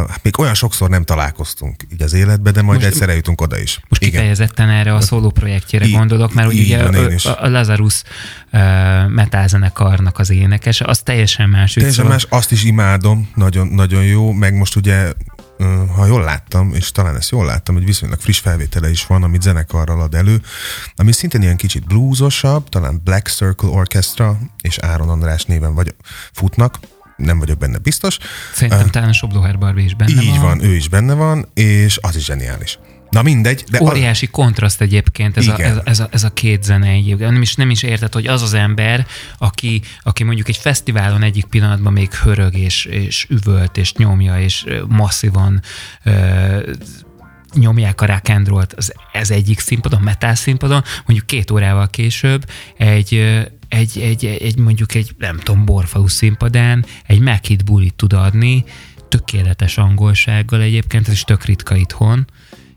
hát még olyan sokszor nem találkoztunk így az életbe, de majd most egyszer eljutunk oda is. Most igen. Kifejezetten erre a szóló projektjére I, gondolok, mert ugye a, a Lazarus uh, metal zenekarnak az énekes, az teljesen más. Teljesen más, azt is imádom, nagyon, nagyon jó, meg most ugye ha jól láttam, és talán ezt jól láttam, egy viszonylag friss felvétele is van, amit zenekarral ad elő, ami szintén ilyen kicsit bluesosabb, talán Black Circle Orchestra és Áron András néven vagy futnak, nem vagyok benne biztos. Szerintem uh, talán a Sobdoher Barbie is benne így van. Így van, ő is benne van, és az is zseniális. Na mindegy. De óriási az... kontraszt egyébként ez a, ez, ez, a, ez a két zene egyébként. Nem is, nem is érted, hogy az az ember, aki, aki mondjuk egy fesztiválon egyik pillanatban még hörög, és, és üvölt, és nyomja, és masszívan ö, nyomják a rock and rollt, az, ez egyik színpadon, metal színpadon, mondjuk két órával később egy... Egy, egy, egy mondjuk egy, nem tudom, borfalu színpadán egy meghit bulit tud adni, tökéletes angolsággal egyébként, ez is tök ritka itthon,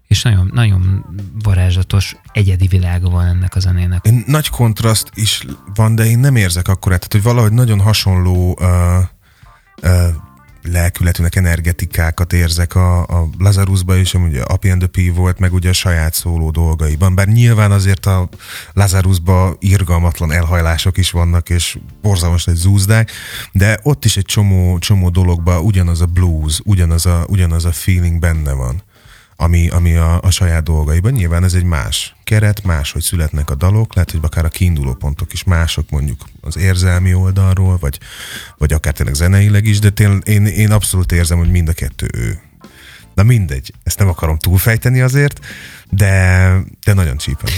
és nagyon, nagyon varázslatos, egyedi világa van ennek a zenének. Nagy kontraszt is van, de én nem érzek akkorát, tehát, hogy valahogy nagyon hasonló uh, uh, lelkületűnek energetikákat érzek a, a Lazarusba is, ami ugye Api and the P volt, meg ugye a saját szóló dolgaiban. Bár nyilván azért a Lazarusba irgalmatlan elhajlások is vannak, és borzalmas egy zúzdák, de ott is egy csomó, csomó dologban ugyanaz a blues, ugyanaz a, ugyanaz a feeling benne van, ami, ami a, a saját dolgaiban. Nyilván ez egy más keret, máshogy születnek a dalok, lehet, hogy akár a kiinduló pontok is mások, mondjuk az érzelmi oldalról, vagy, vagy akár tényleg zeneileg is, de tényleg én, én abszolút érzem, hogy mind a kettő ő. Na mindegy, ezt nem akarom túlfejteni azért, de, de nagyon csípem.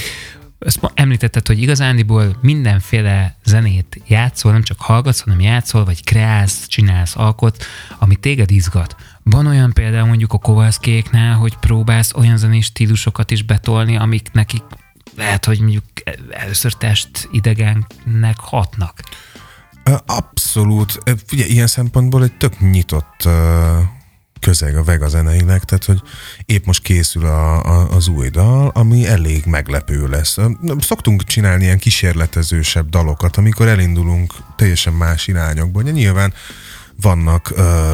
Ezt említetted, hogy igazándiból mindenféle zenét játszol, nem csak hallgatsz, hanem játszol, vagy kreálsz, csinálsz, alkot, ami téged izgat. Van olyan például mondjuk a Kovalszkiéknál, hogy próbálsz olyan zenés stílusokat is betolni, amik nekik lehet, hogy mondjuk először test idegennek hatnak? Abszolút. Figyelj, ilyen szempontból egy tök nyitott közeg a Vega zeneinek, tehát hogy épp most készül a, a, az új dal, ami elég meglepő lesz. Szoktunk csinálni ilyen kísérletezősebb dalokat, amikor elindulunk teljesen más irányokban. Nyilván vannak, ö,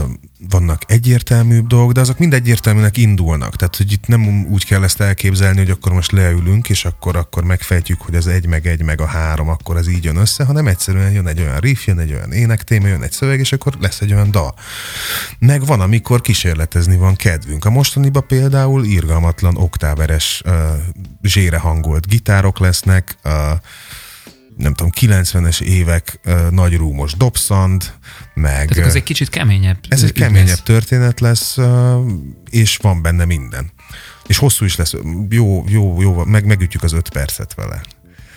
vannak egyértelműbb dolgok, de azok mind egyértelműnek indulnak. Tehát, hogy itt nem úgy kell ezt elképzelni, hogy akkor most leülünk, és akkor, akkor megfejtjük, hogy az egy meg egy meg a három, akkor az így jön össze, hanem egyszerűen jön egy olyan riff, jön egy olyan énektéma, jön egy szöveg, és akkor lesz egy olyan dal. Meg van, amikor kísérletezni van kedvünk. A mostaniban például irgalmatlan, oktáveres, ö, zsére hangolt gitárok lesznek, ö, nem tudom, kilencvenes évek uh, nagy rúmos dobszand, meg... Tehát ez egy kicsit keményebb. Ez egy keményebb lesz. Történet lesz, uh, és van benne minden. És hosszú is lesz, jó, jó, jó, meg, megütjük az öt percet vele.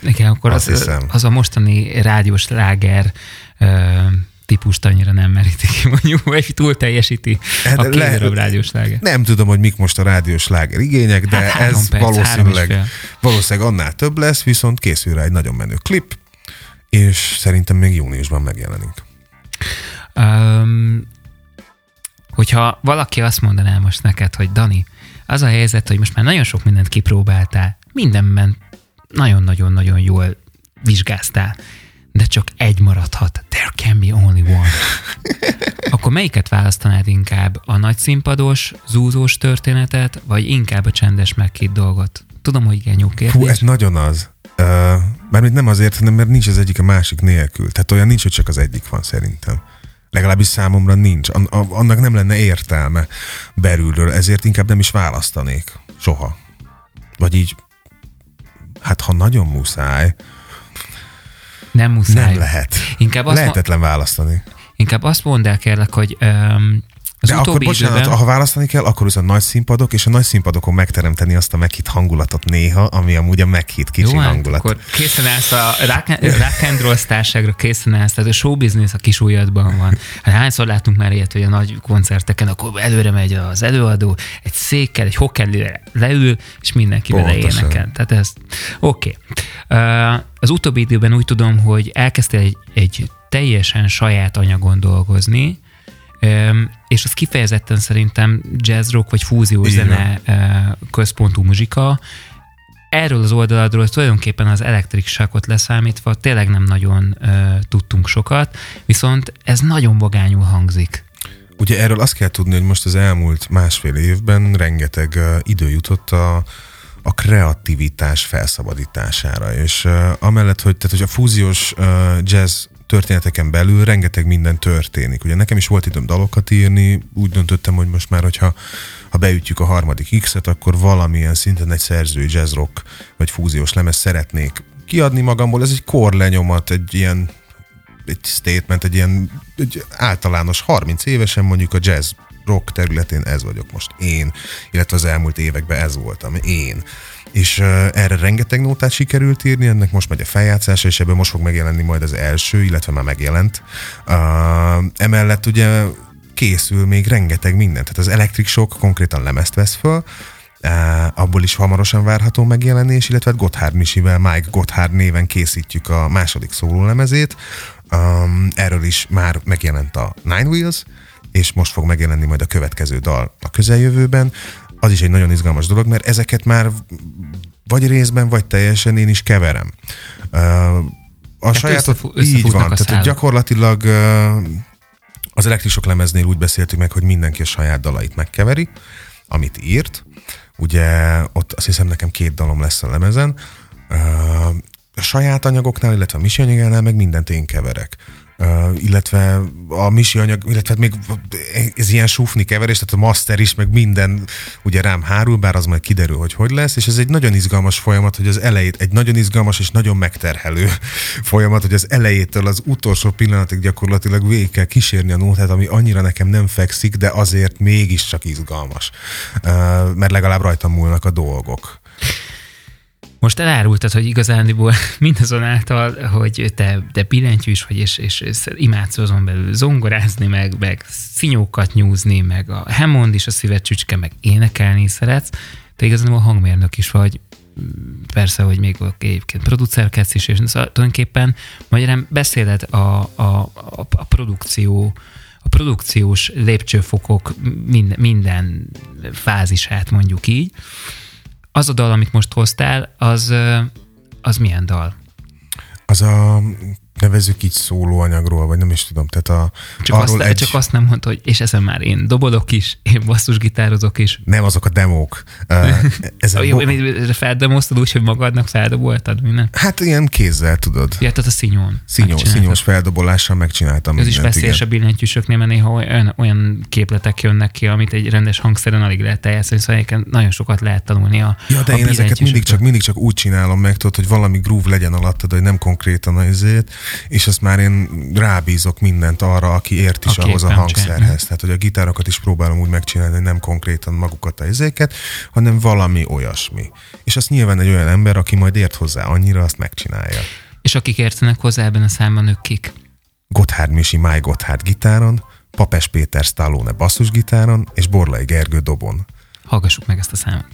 Igen, akkor az, az a mostani rádiós láger uh, típust annyira nem merítik, mondjuk, vagy túl teljesíti hát, a kéderőbb rádiós láger. Nem tudom, hogy mik most a rádiós láger igények, de hát ez perc, valószínűleg, valószínűleg annál több lesz, viszont készül rá egy nagyon menő klip, és szerintem még júniusban megjelenik. Um, hogyha valaki azt mondaná most neked, hogy Dani, az a helyzet, hogy most már nagyon sok mindent kipróbáltál, mindenben nagyon-nagyon-nagyon jól vizsgáztál, de csak egy maradhat. There can be only one. Akkor melyiket választanád inkább? A nagy színpados, zúzós történetet, vagy inkább a csendes megkét dolgot? Tudom, hogy igen, jó kérdés. Hú, ez nagyon az. Mármint nem azért, hanem mert nincs az egyik a másik nélkül. Tehát olyan nincs, hogy csak az egyik van szerintem. Legalábbis számomra nincs. Annak nem lenne értelme belülről, ezért inkább nem is választanék. Soha. Vagy így, hát ha nagyon muszáj, nem muszáj. Nem lehet. Inkább lehetetlen ma- választani. Inkább azt mondd el, kérlek, hogy öm, Az de akkor, bocsánat, időben... ha választani kell, akkor viszont nagy színpadok, és a nagy színpadokon megteremteni azt a meghitt hangulatot néha, ami amúgy a meghitt kicsi jó, hangulat. Jó, akkor készen állsz a rock'n'roll sztárságra, készen állsz, tehát a showbiznisz a kis ujjadban van. Hát hányszor látunk már ilyet, hogy a nagy koncerteken, akkor előre megy az előadó, egy székkel, egy hokkellire leül, és mindenki vele énekel. Tehát ez, oké. Okay. Az utóbbi időben úgy tudom, hogy elkezdtél egy, egy teljesen saját anyagon dolgozni, és az kifejezetten szerintem jazz rock vagy fúziós zene központú muzsika. Erről az oldaladról tulajdonképpen az Electric Shockot leszámítva tényleg nem nagyon uh, tudtunk sokat, viszont ez nagyon vagányul hangzik. Ugye erről azt kell tudni, hogy most az elmúlt másfél évben rengeteg uh, idő jutott a a kreativitás felszabadítására, és uh, amellett, hogy, tehát, hogy a fúziós uh, jazz történeteken belül rengeteg minden történik. Ugye nekem is volt időm dalokat írni, úgy döntöttem, hogy most már, hogyha ha beütjük a harmadik X-et, akkor valamilyen szinten egy szerzői jazz rock vagy fúziós lemez szeretnék kiadni magamból. Ez egy korlenyomat, egy ilyen egy statement, egy ilyen egy általános harminc évesen mondjuk a jazz rock területén ez vagyok most én, illetve az elmúlt években ez voltam én. És uh, erre rengeteg nótát sikerült írni, ennek most megy a feljátszása, és ebből most fog megjelenni majd az első, illetve már megjelent. Uh, emellett ugye készül még rengeteg minden, tehát az Electric Shock konkrétan lemezt vesz föl, uh, abból is hamarosan várható megjelenés, illetve Gotthárd Misivel, Mike Gotthárd néven készítjük a második szólólemezét. Um, erről is már megjelent a Nine Wheels, és most fog megjelenni majd a következő dal a közeljövőben. Az is egy nagyon izgalmas dolog, mert ezeket már vagy részben, vagy teljesen én is keverem. A hát saját összefú, így van. A tehát gyakorlatilag az Elektrisok lemeznél úgy beszéltük meg, hogy mindenki a saját dalait megkeveri, amit írt. Ugye ott azt hiszem nekem két dalom lesz a lemezen. A saját anyagoknál, illetve a Misi anyagánál meg mindent én keverek. Uh, illetve a Misi anyag, illetve még ez ilyen súfni keverés, tehát a master is, meg minden ugye rám hárul, bár az majd kiderül, hogy hogy lesz, és ez egy nagyon izgalmas folyamat, hogy az elejét, egy nagyon izgalmas és nagyon megterhelő folyamat, hogy az elejétől az utolsó pillanatig gyakorlatilag végig kell kísérni a nótát, ami annyira nekem nem fekszik, de azért mégiscsak izgalmas, uh, mert legalább rajtam múlnak a dolgok. Most elárultad, hogy igazándiból mindazonáltal, hogy te, te billentyűs vagy, és, és, és imádsz azon belül zongorázni, meg, meg színyókat nyúzni, meg a Hammond is a szíved csücske, meg énekelni szeretsz. Te igazándiból hangmérnök is vagy, persze, hogy még egyébként producerkedsz is, és szóval tulajdonképpen magyarán beszéled a, a, a, a produkció, a produkciós lépcsőfokok minden, minden fázisát, mondjuk így. Az a dal, amit most hoztál, az, az milyen dal? Az a, nevezzük így szólóanyagról, vagy nem is tudom. Tehát a, csak, azt, egy... csak azt nem mondta, hogy és ezen már én dobodok is, én basszusgitározok is. Nem, azok a demók. Uh, bo... Feldemoztad úgy, hogy magadnak feldoboltad, minden? Hát ilyen kézzel, tudod. Ja, tehát a színyón. Színyó, színyós feldobolással megcsináltam. Ez is veszélyes a billentyűsöknél, mert néha olyan, olyan képletek jönnek ki, amit egy rendes hangszeren alig lehet eljátszani, szóval nagyon sokat lehet tanulni a ja, de a én ezeket mindig csak, mindig csak úgy csinálom meg, tudod, hogy valami groove legyen alattad, hogy nem konkrétan azért. És azt már én rábízok mindent arra, aki ért is aki ahhoz a hangszerhez. Csinál. Tehát, hogy a gitárokat is próbálom úgy megcsinálni, hogy nem konkrétan magukat a izéket, hanem valami olyasmi. És azt nyilván egy olyan ember, aki majd ért hozzá annyira, azt megcsinálja. És akik értenek hozzá ebben a számban, ők kik? Gotthárd Misi, Máj Gotthárd gitáron, Papes Péter Stallone basszusgitáron, és Borlai Gergő dobon. Hallgassuk meg ezt a számot.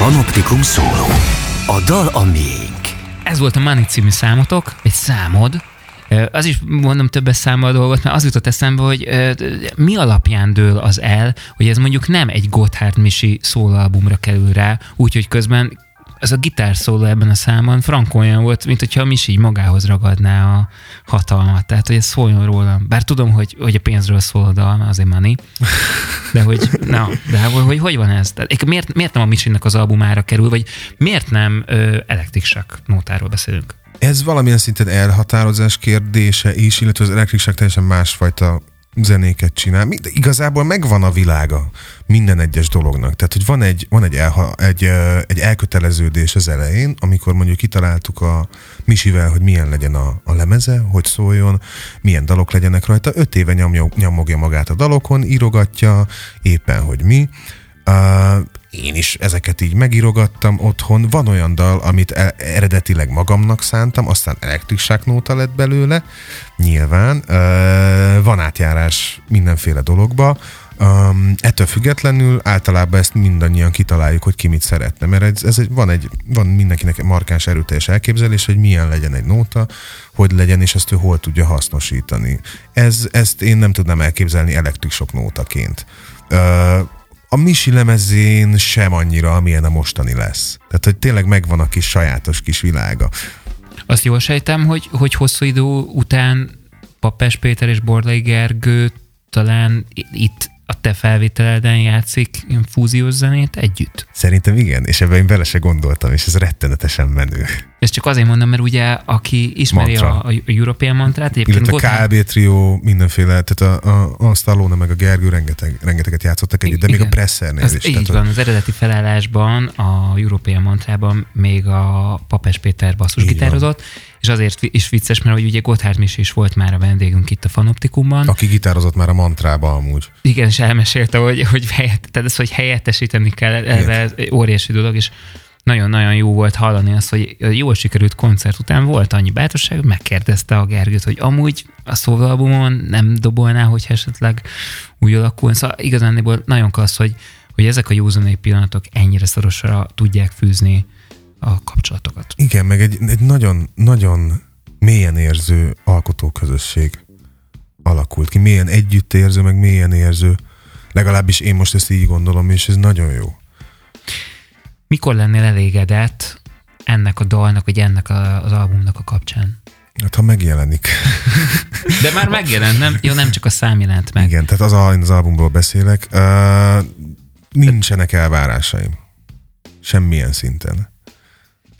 Fanoptikum Solo. A dal a miénk. Ez volt a Money című számotok, egy számod. Az is, mondom, többes számmal dolgot, mert az jutott eszembe, hogy mi alapján dől az el, hogy ez mondjuk nem egy Gotthárd Misi szólalbumra kerül rá, úgyhogy közben az a gitárszóló ebben a számban frank olyan volt, mint hogyha a Misi magához ragadná a hatalmat. Tehát, hogy ez szóljon róla. Bár tudom, hogy, hogy a pénzről szól a dal, azért Money. De hogy, na, de hogy hogy van ez? Tehát, miért, miért nem a Misinek az albumára kerül, vagy miért nem ö, Electric Shock nótáról beszélünk? Ez valamilyen szinten elhatározás kérdése is, illetve az Electric Shock teljesen másfajta zenéket csinál. De igazából megvan a világa minden egyes dolognak. Tehát, hogy van egy, van egy, elha, egy, egy elköteleződés az elején, amikor mondjuk kitaláltuk a Misivel, hogy milyen legyen a, a lemeze, hogy szóljon, milyen dalok legyenek rajta. Öt éve nyomjog, nyomogja magát a dalokon, írogatja, éppen, hogy mi. Uh, én is ezeket így megírogattam otthon. Van olyan dal, amit el, eredetileg magamnak szántam, aztán Electric Shock nóta lett belőle. Nyilván. Uh, van átjárás mindenféle dologba. Um, ettől függetlenül általában ezt mindannyian kitaláljuk, hogy ki mit szeretne, mert ez, ez egy, van, egy, van mindenkinek markáns erőteljes elképzelés, hogy milyen legyen egy nóta, hogy legyen, és ezt ő hol tudja hasznosítani. Ez, ezt én nem tudnám elképzelni Electric Shock nótaként. Uh, A Misi lemezén sem annyira, amilyen a mostani lesz. Tehát, hogy tényleg megvan a kis sajátos kis világa. Azt jól sejtem, hogy, hogy hosszú idő után Pappás Péter és Borlai Gergő talán itt a te felvételeden játszik fúziós zenét együtt. Szerintem igen, és ebben én bele se gondoltam, és ez rettenetesen menő. Ezt csak azért mondom, mert ugye aki ismeri a, a European Mantrát, egyébként a Gotthárd... ká bé trió mindenféle, tehát a, a, a Stallone meg a Gergő rengeteg, rengeteget játszottak együtt, de igen, még a Pressernél az, is. Így tehát, van, az eredeti felállásban, a European Mantrában még a Papás Péter basszusgitározott, és azért is vicces, mert ugye Gotthárd Misi is volt már a vendégünk itt a Fanoptikumban. Aki gitározott már a Mantrában amúgy. Igen, és elmesélte, hogy, hogy, helyett, tehát ez, hogy helyettesíteni kell, ez óriási dolog, és nagyon-nagyon jó volt hallani azt, hogy jól sikerült koncert után volt annyi bátorság, hogy megkérdezte a Gergőt, hogy amúgy a szólalbumon nem dobolná, hogyha esetleg úgy alakul. Szóval igazán nagyon klassz, hogy, hogy ezek a józanai pillanatok ennyire szorosra tudják fűzni a kapcsolatokat. Igen, meg egy nagyon-nagyon mélyen érző alkotóközösség alakult ki. Mélyen együttérző, meg mélyen érző. Legalábbis én most ezt így gondolom, és ez nagyon jó. Mikor lennél elégedett ennek a dalnak, vagy ennek a, az albumnak a kapcsán? Hát, ha megjelenik. De már megjelent, nem? Jó, nem csak a szám jelent meg. Igen, tehát az, én az albumból beszélek. Uh, nincsenek elvárásaim. Semmilyen szinten.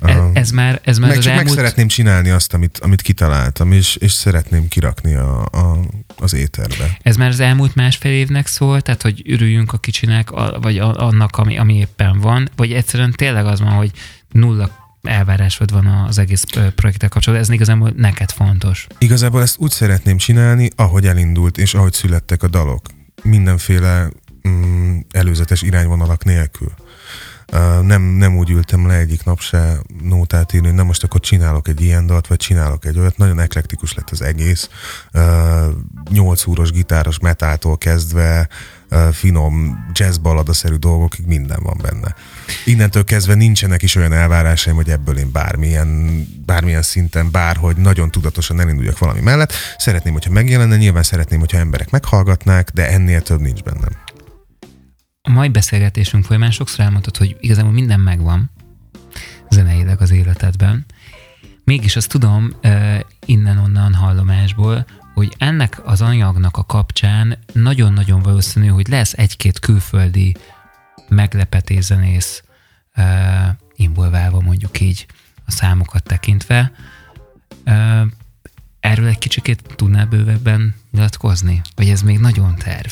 Uh, ez, ez már, ez már meg, az elmúlt... Meg szeretném csinálni azt, amit, amit kitaláltam, és, és szeretném kirakni a, a, az éterbe. Ez már az elmúlt másfél évnek szól, tehát hogy örüljünk a kicsinek, a, vagy a, annak, ami, ami éppen van, vagy egyszerűen tényleg az van, hogy nulla elvárásod van az egész projekttel kapcsolatban, ez igazából neked fontos. Igazából ezt úgy szeretném csinálni, ahogy elindult, és ahogy születtek a dalok. Mindenféle mm, előzetes irányvonalak nélkül. Uh, nem, nem úgy ültem le egyik nap se nótát írni, hogy na most akkor csinálok egy ilyen dalt, vagy csinálok egy olyat. Nagyon eklektikus lett az egész. Nyolc uh, úros gitáros metáltól kezdve uh, finom jazz balladaszerű dolgokig minden van benne. Innentől kezdve nincsenek is olyan elvárásaim, hogy ebből én bármilyen, bármilyen szinten, bárhogy nagyon tudatosan elinduljak valami mellett. Szeretném, hogyha megjelenne, nyilván szeretném, hogyha emberek meghallgatnák, de ennél több nincs bennem. A mai beszélgetésünk folyamán sokszor elmondtad, hogy igazából minden megvan zeneileg az életedben. Mégis azt tudom innen-onnan hallomásból, hogy ennek az anyagnak a kapcsán nagyon-nagyon valószínű, hogy lesz egy-két külföldi meglepetés zenész involválva, mondjuk így a számokat tekintve. Erről egy kicsikét tudnál bővebben nyilatkozni? Vagy ez még nagyon terv?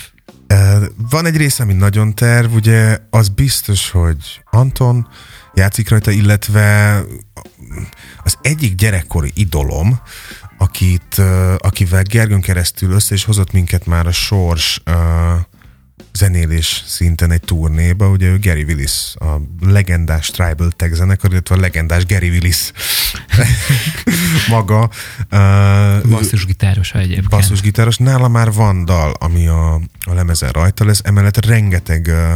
Van egy része, ami nagyon terv, ugye az biztos, hogy Anton játszik rajta, illetve az egyik gyerekkori idolom, akit, akivel Gergőn keresztül össze is hozott minket már a sors uh, zenélés szinten egy turnéba, ugye ő Gary Willis, a legendás Tribal Tech zenekar, illetve a legendás Gary Willis maga. Uh, Basszusgitáros egyébként. Basszusgitáros. Nála már van dal, ami a, a lemezen rajta lesz, emellett rengeteg uh,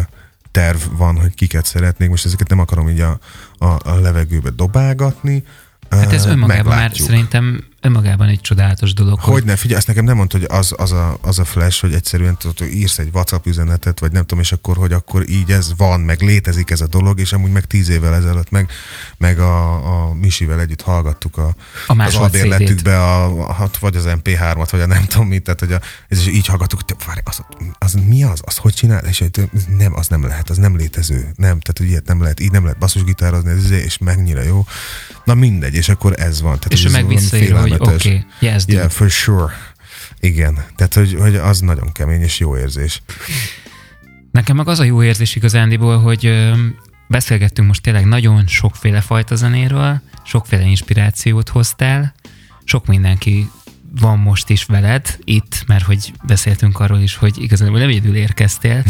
terv van, hogy kiket szeretnék, most ezeket nem akarom így a, a, a levegőbe dobálgatni. Hát ez önmagában meglátjuk. Már szerintem önmagában egy csodálatos dolog. Hogyne, figyelj, ezt nekem nem mondta, hogy az, az, a, az a flash, hogy egyszerűen tudod, hogy írsz egy WhatsApp üzenetet, vagy nem tudom, és akkor, hogy akkor így ez van, meg létezik ez a dolog, és amúgy meg tíz évvel ezelőtt meg, meg a, a Misivel együtt hallgattuk a, a az albérletükbe, a, a, vagy az em pé hármat, vagy a nem tudom mit, tehát hogy a, és így hallgattuk, várj, az, az mi az? Az hogy csinál? És nem, az nem lehet, az nem létező. Nem, tehát hogy ilyet nem lehet, így nem lehet basszusgitározni, és mennyire jó. Na mindegy, és akkor ez van. Tehát, és meg visszaír, hogy oké, okay, yes, yeah, for sure. Igen, tehát hogy, hogy az nagyon kemény és jó érzés. Nekem meg az a jó érzés igazándiból, hogy ö, beszélgettünk most tényleg nagyon sokféle fajta zenéről, sokféle inspirációt hoztál, sok mindenki van most is veled itt, mert hogy beszéltünk arról is, hogy igazából nem egyedül érkeztél,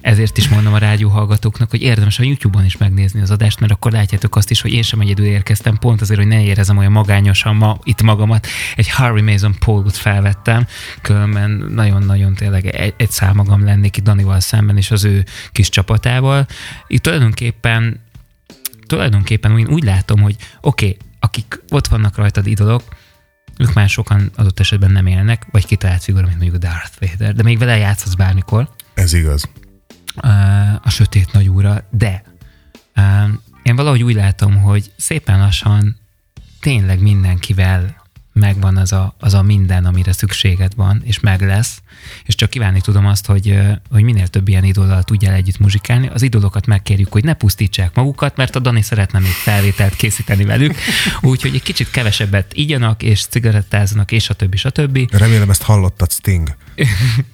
ezért is mondom a rádió hallgatóknak, hogy érdemes a YouTube-on is megnézni az adást, mert akkor látjátok azt is, hogy én sem egyedül érkeztem, pont azért, hogy ne érezem olyan magányosan ma itt magamat. Egy Harry Mason Paul-t felvettem, különben nagyon-nagyon tényleg egy, egy szál magam lennék itt Danival szemben és az ő kis csapatával. Itt tulajdonképpen, tulajdonképpen én úgy látom, hogy oké, okay, akik ott vannak rajtad idolok, ők már sokan adott esetben nem élnek, vagy kitalált figura, mint mondjuk Darth Vader, de még vele játszhatsz bármikor. Ez igaz. A sötét nagyúra, de én valahogy úgy látom, hogy szépen lassan tényleg mindenkivel megvan az a, az a minden, amire szükséged van, és meg lesz, és csak kívánni tudom azt, hogy, hogy minél több ilyen idollal tudjál együtt muzsikálni. Az idolokat megkérjük, hogy ne pusztítsák magukat, mert a Dani szeretne még felvételt készíteni velük, úgyhogy egy kicsit kevesebbet igyanak, és cigarettázzanak, és a többi, és a többi. Remélem ezt hallottad, Sting.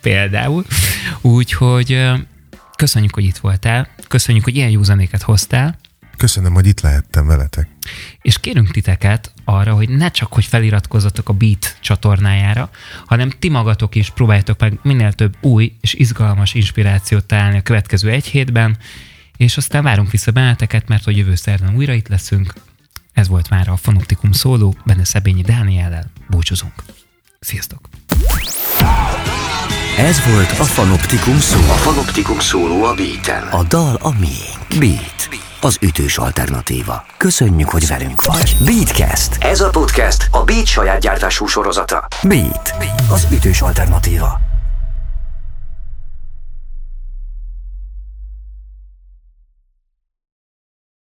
Például. Úgyhogy köszönjük, hogy itt voltál, köszönjük, hogy ilyen jó zenéket hoztál. Köszönöm, hogy itt lehettem veletek. És kérünk titeket arra, hogy ne csak, hogy feliratkozzatok a Beat csatornájára, hanem ti magatok is próbáljátok meg minél több új és izgalmas inspirációt találni a következő egy hétben, és aztán várunk vissza benneteket, mert hogy jövő szerdán újra itt leszünk. Ez volt már a Fanoptikum Solo, benne Szebényi Dániellel búcsúzunk. Sziasztok! Ez volt a Fanoptikum Solo. A Fanoptikum Solo a Beaten. A dal a miénk. Beat. Az ütős alternatíva. Köszönjük, hogy velünk vagy. Beatcast. Ez a podcast a Beat saját gyártású sorozata. Beat. Az ütős alternatíva.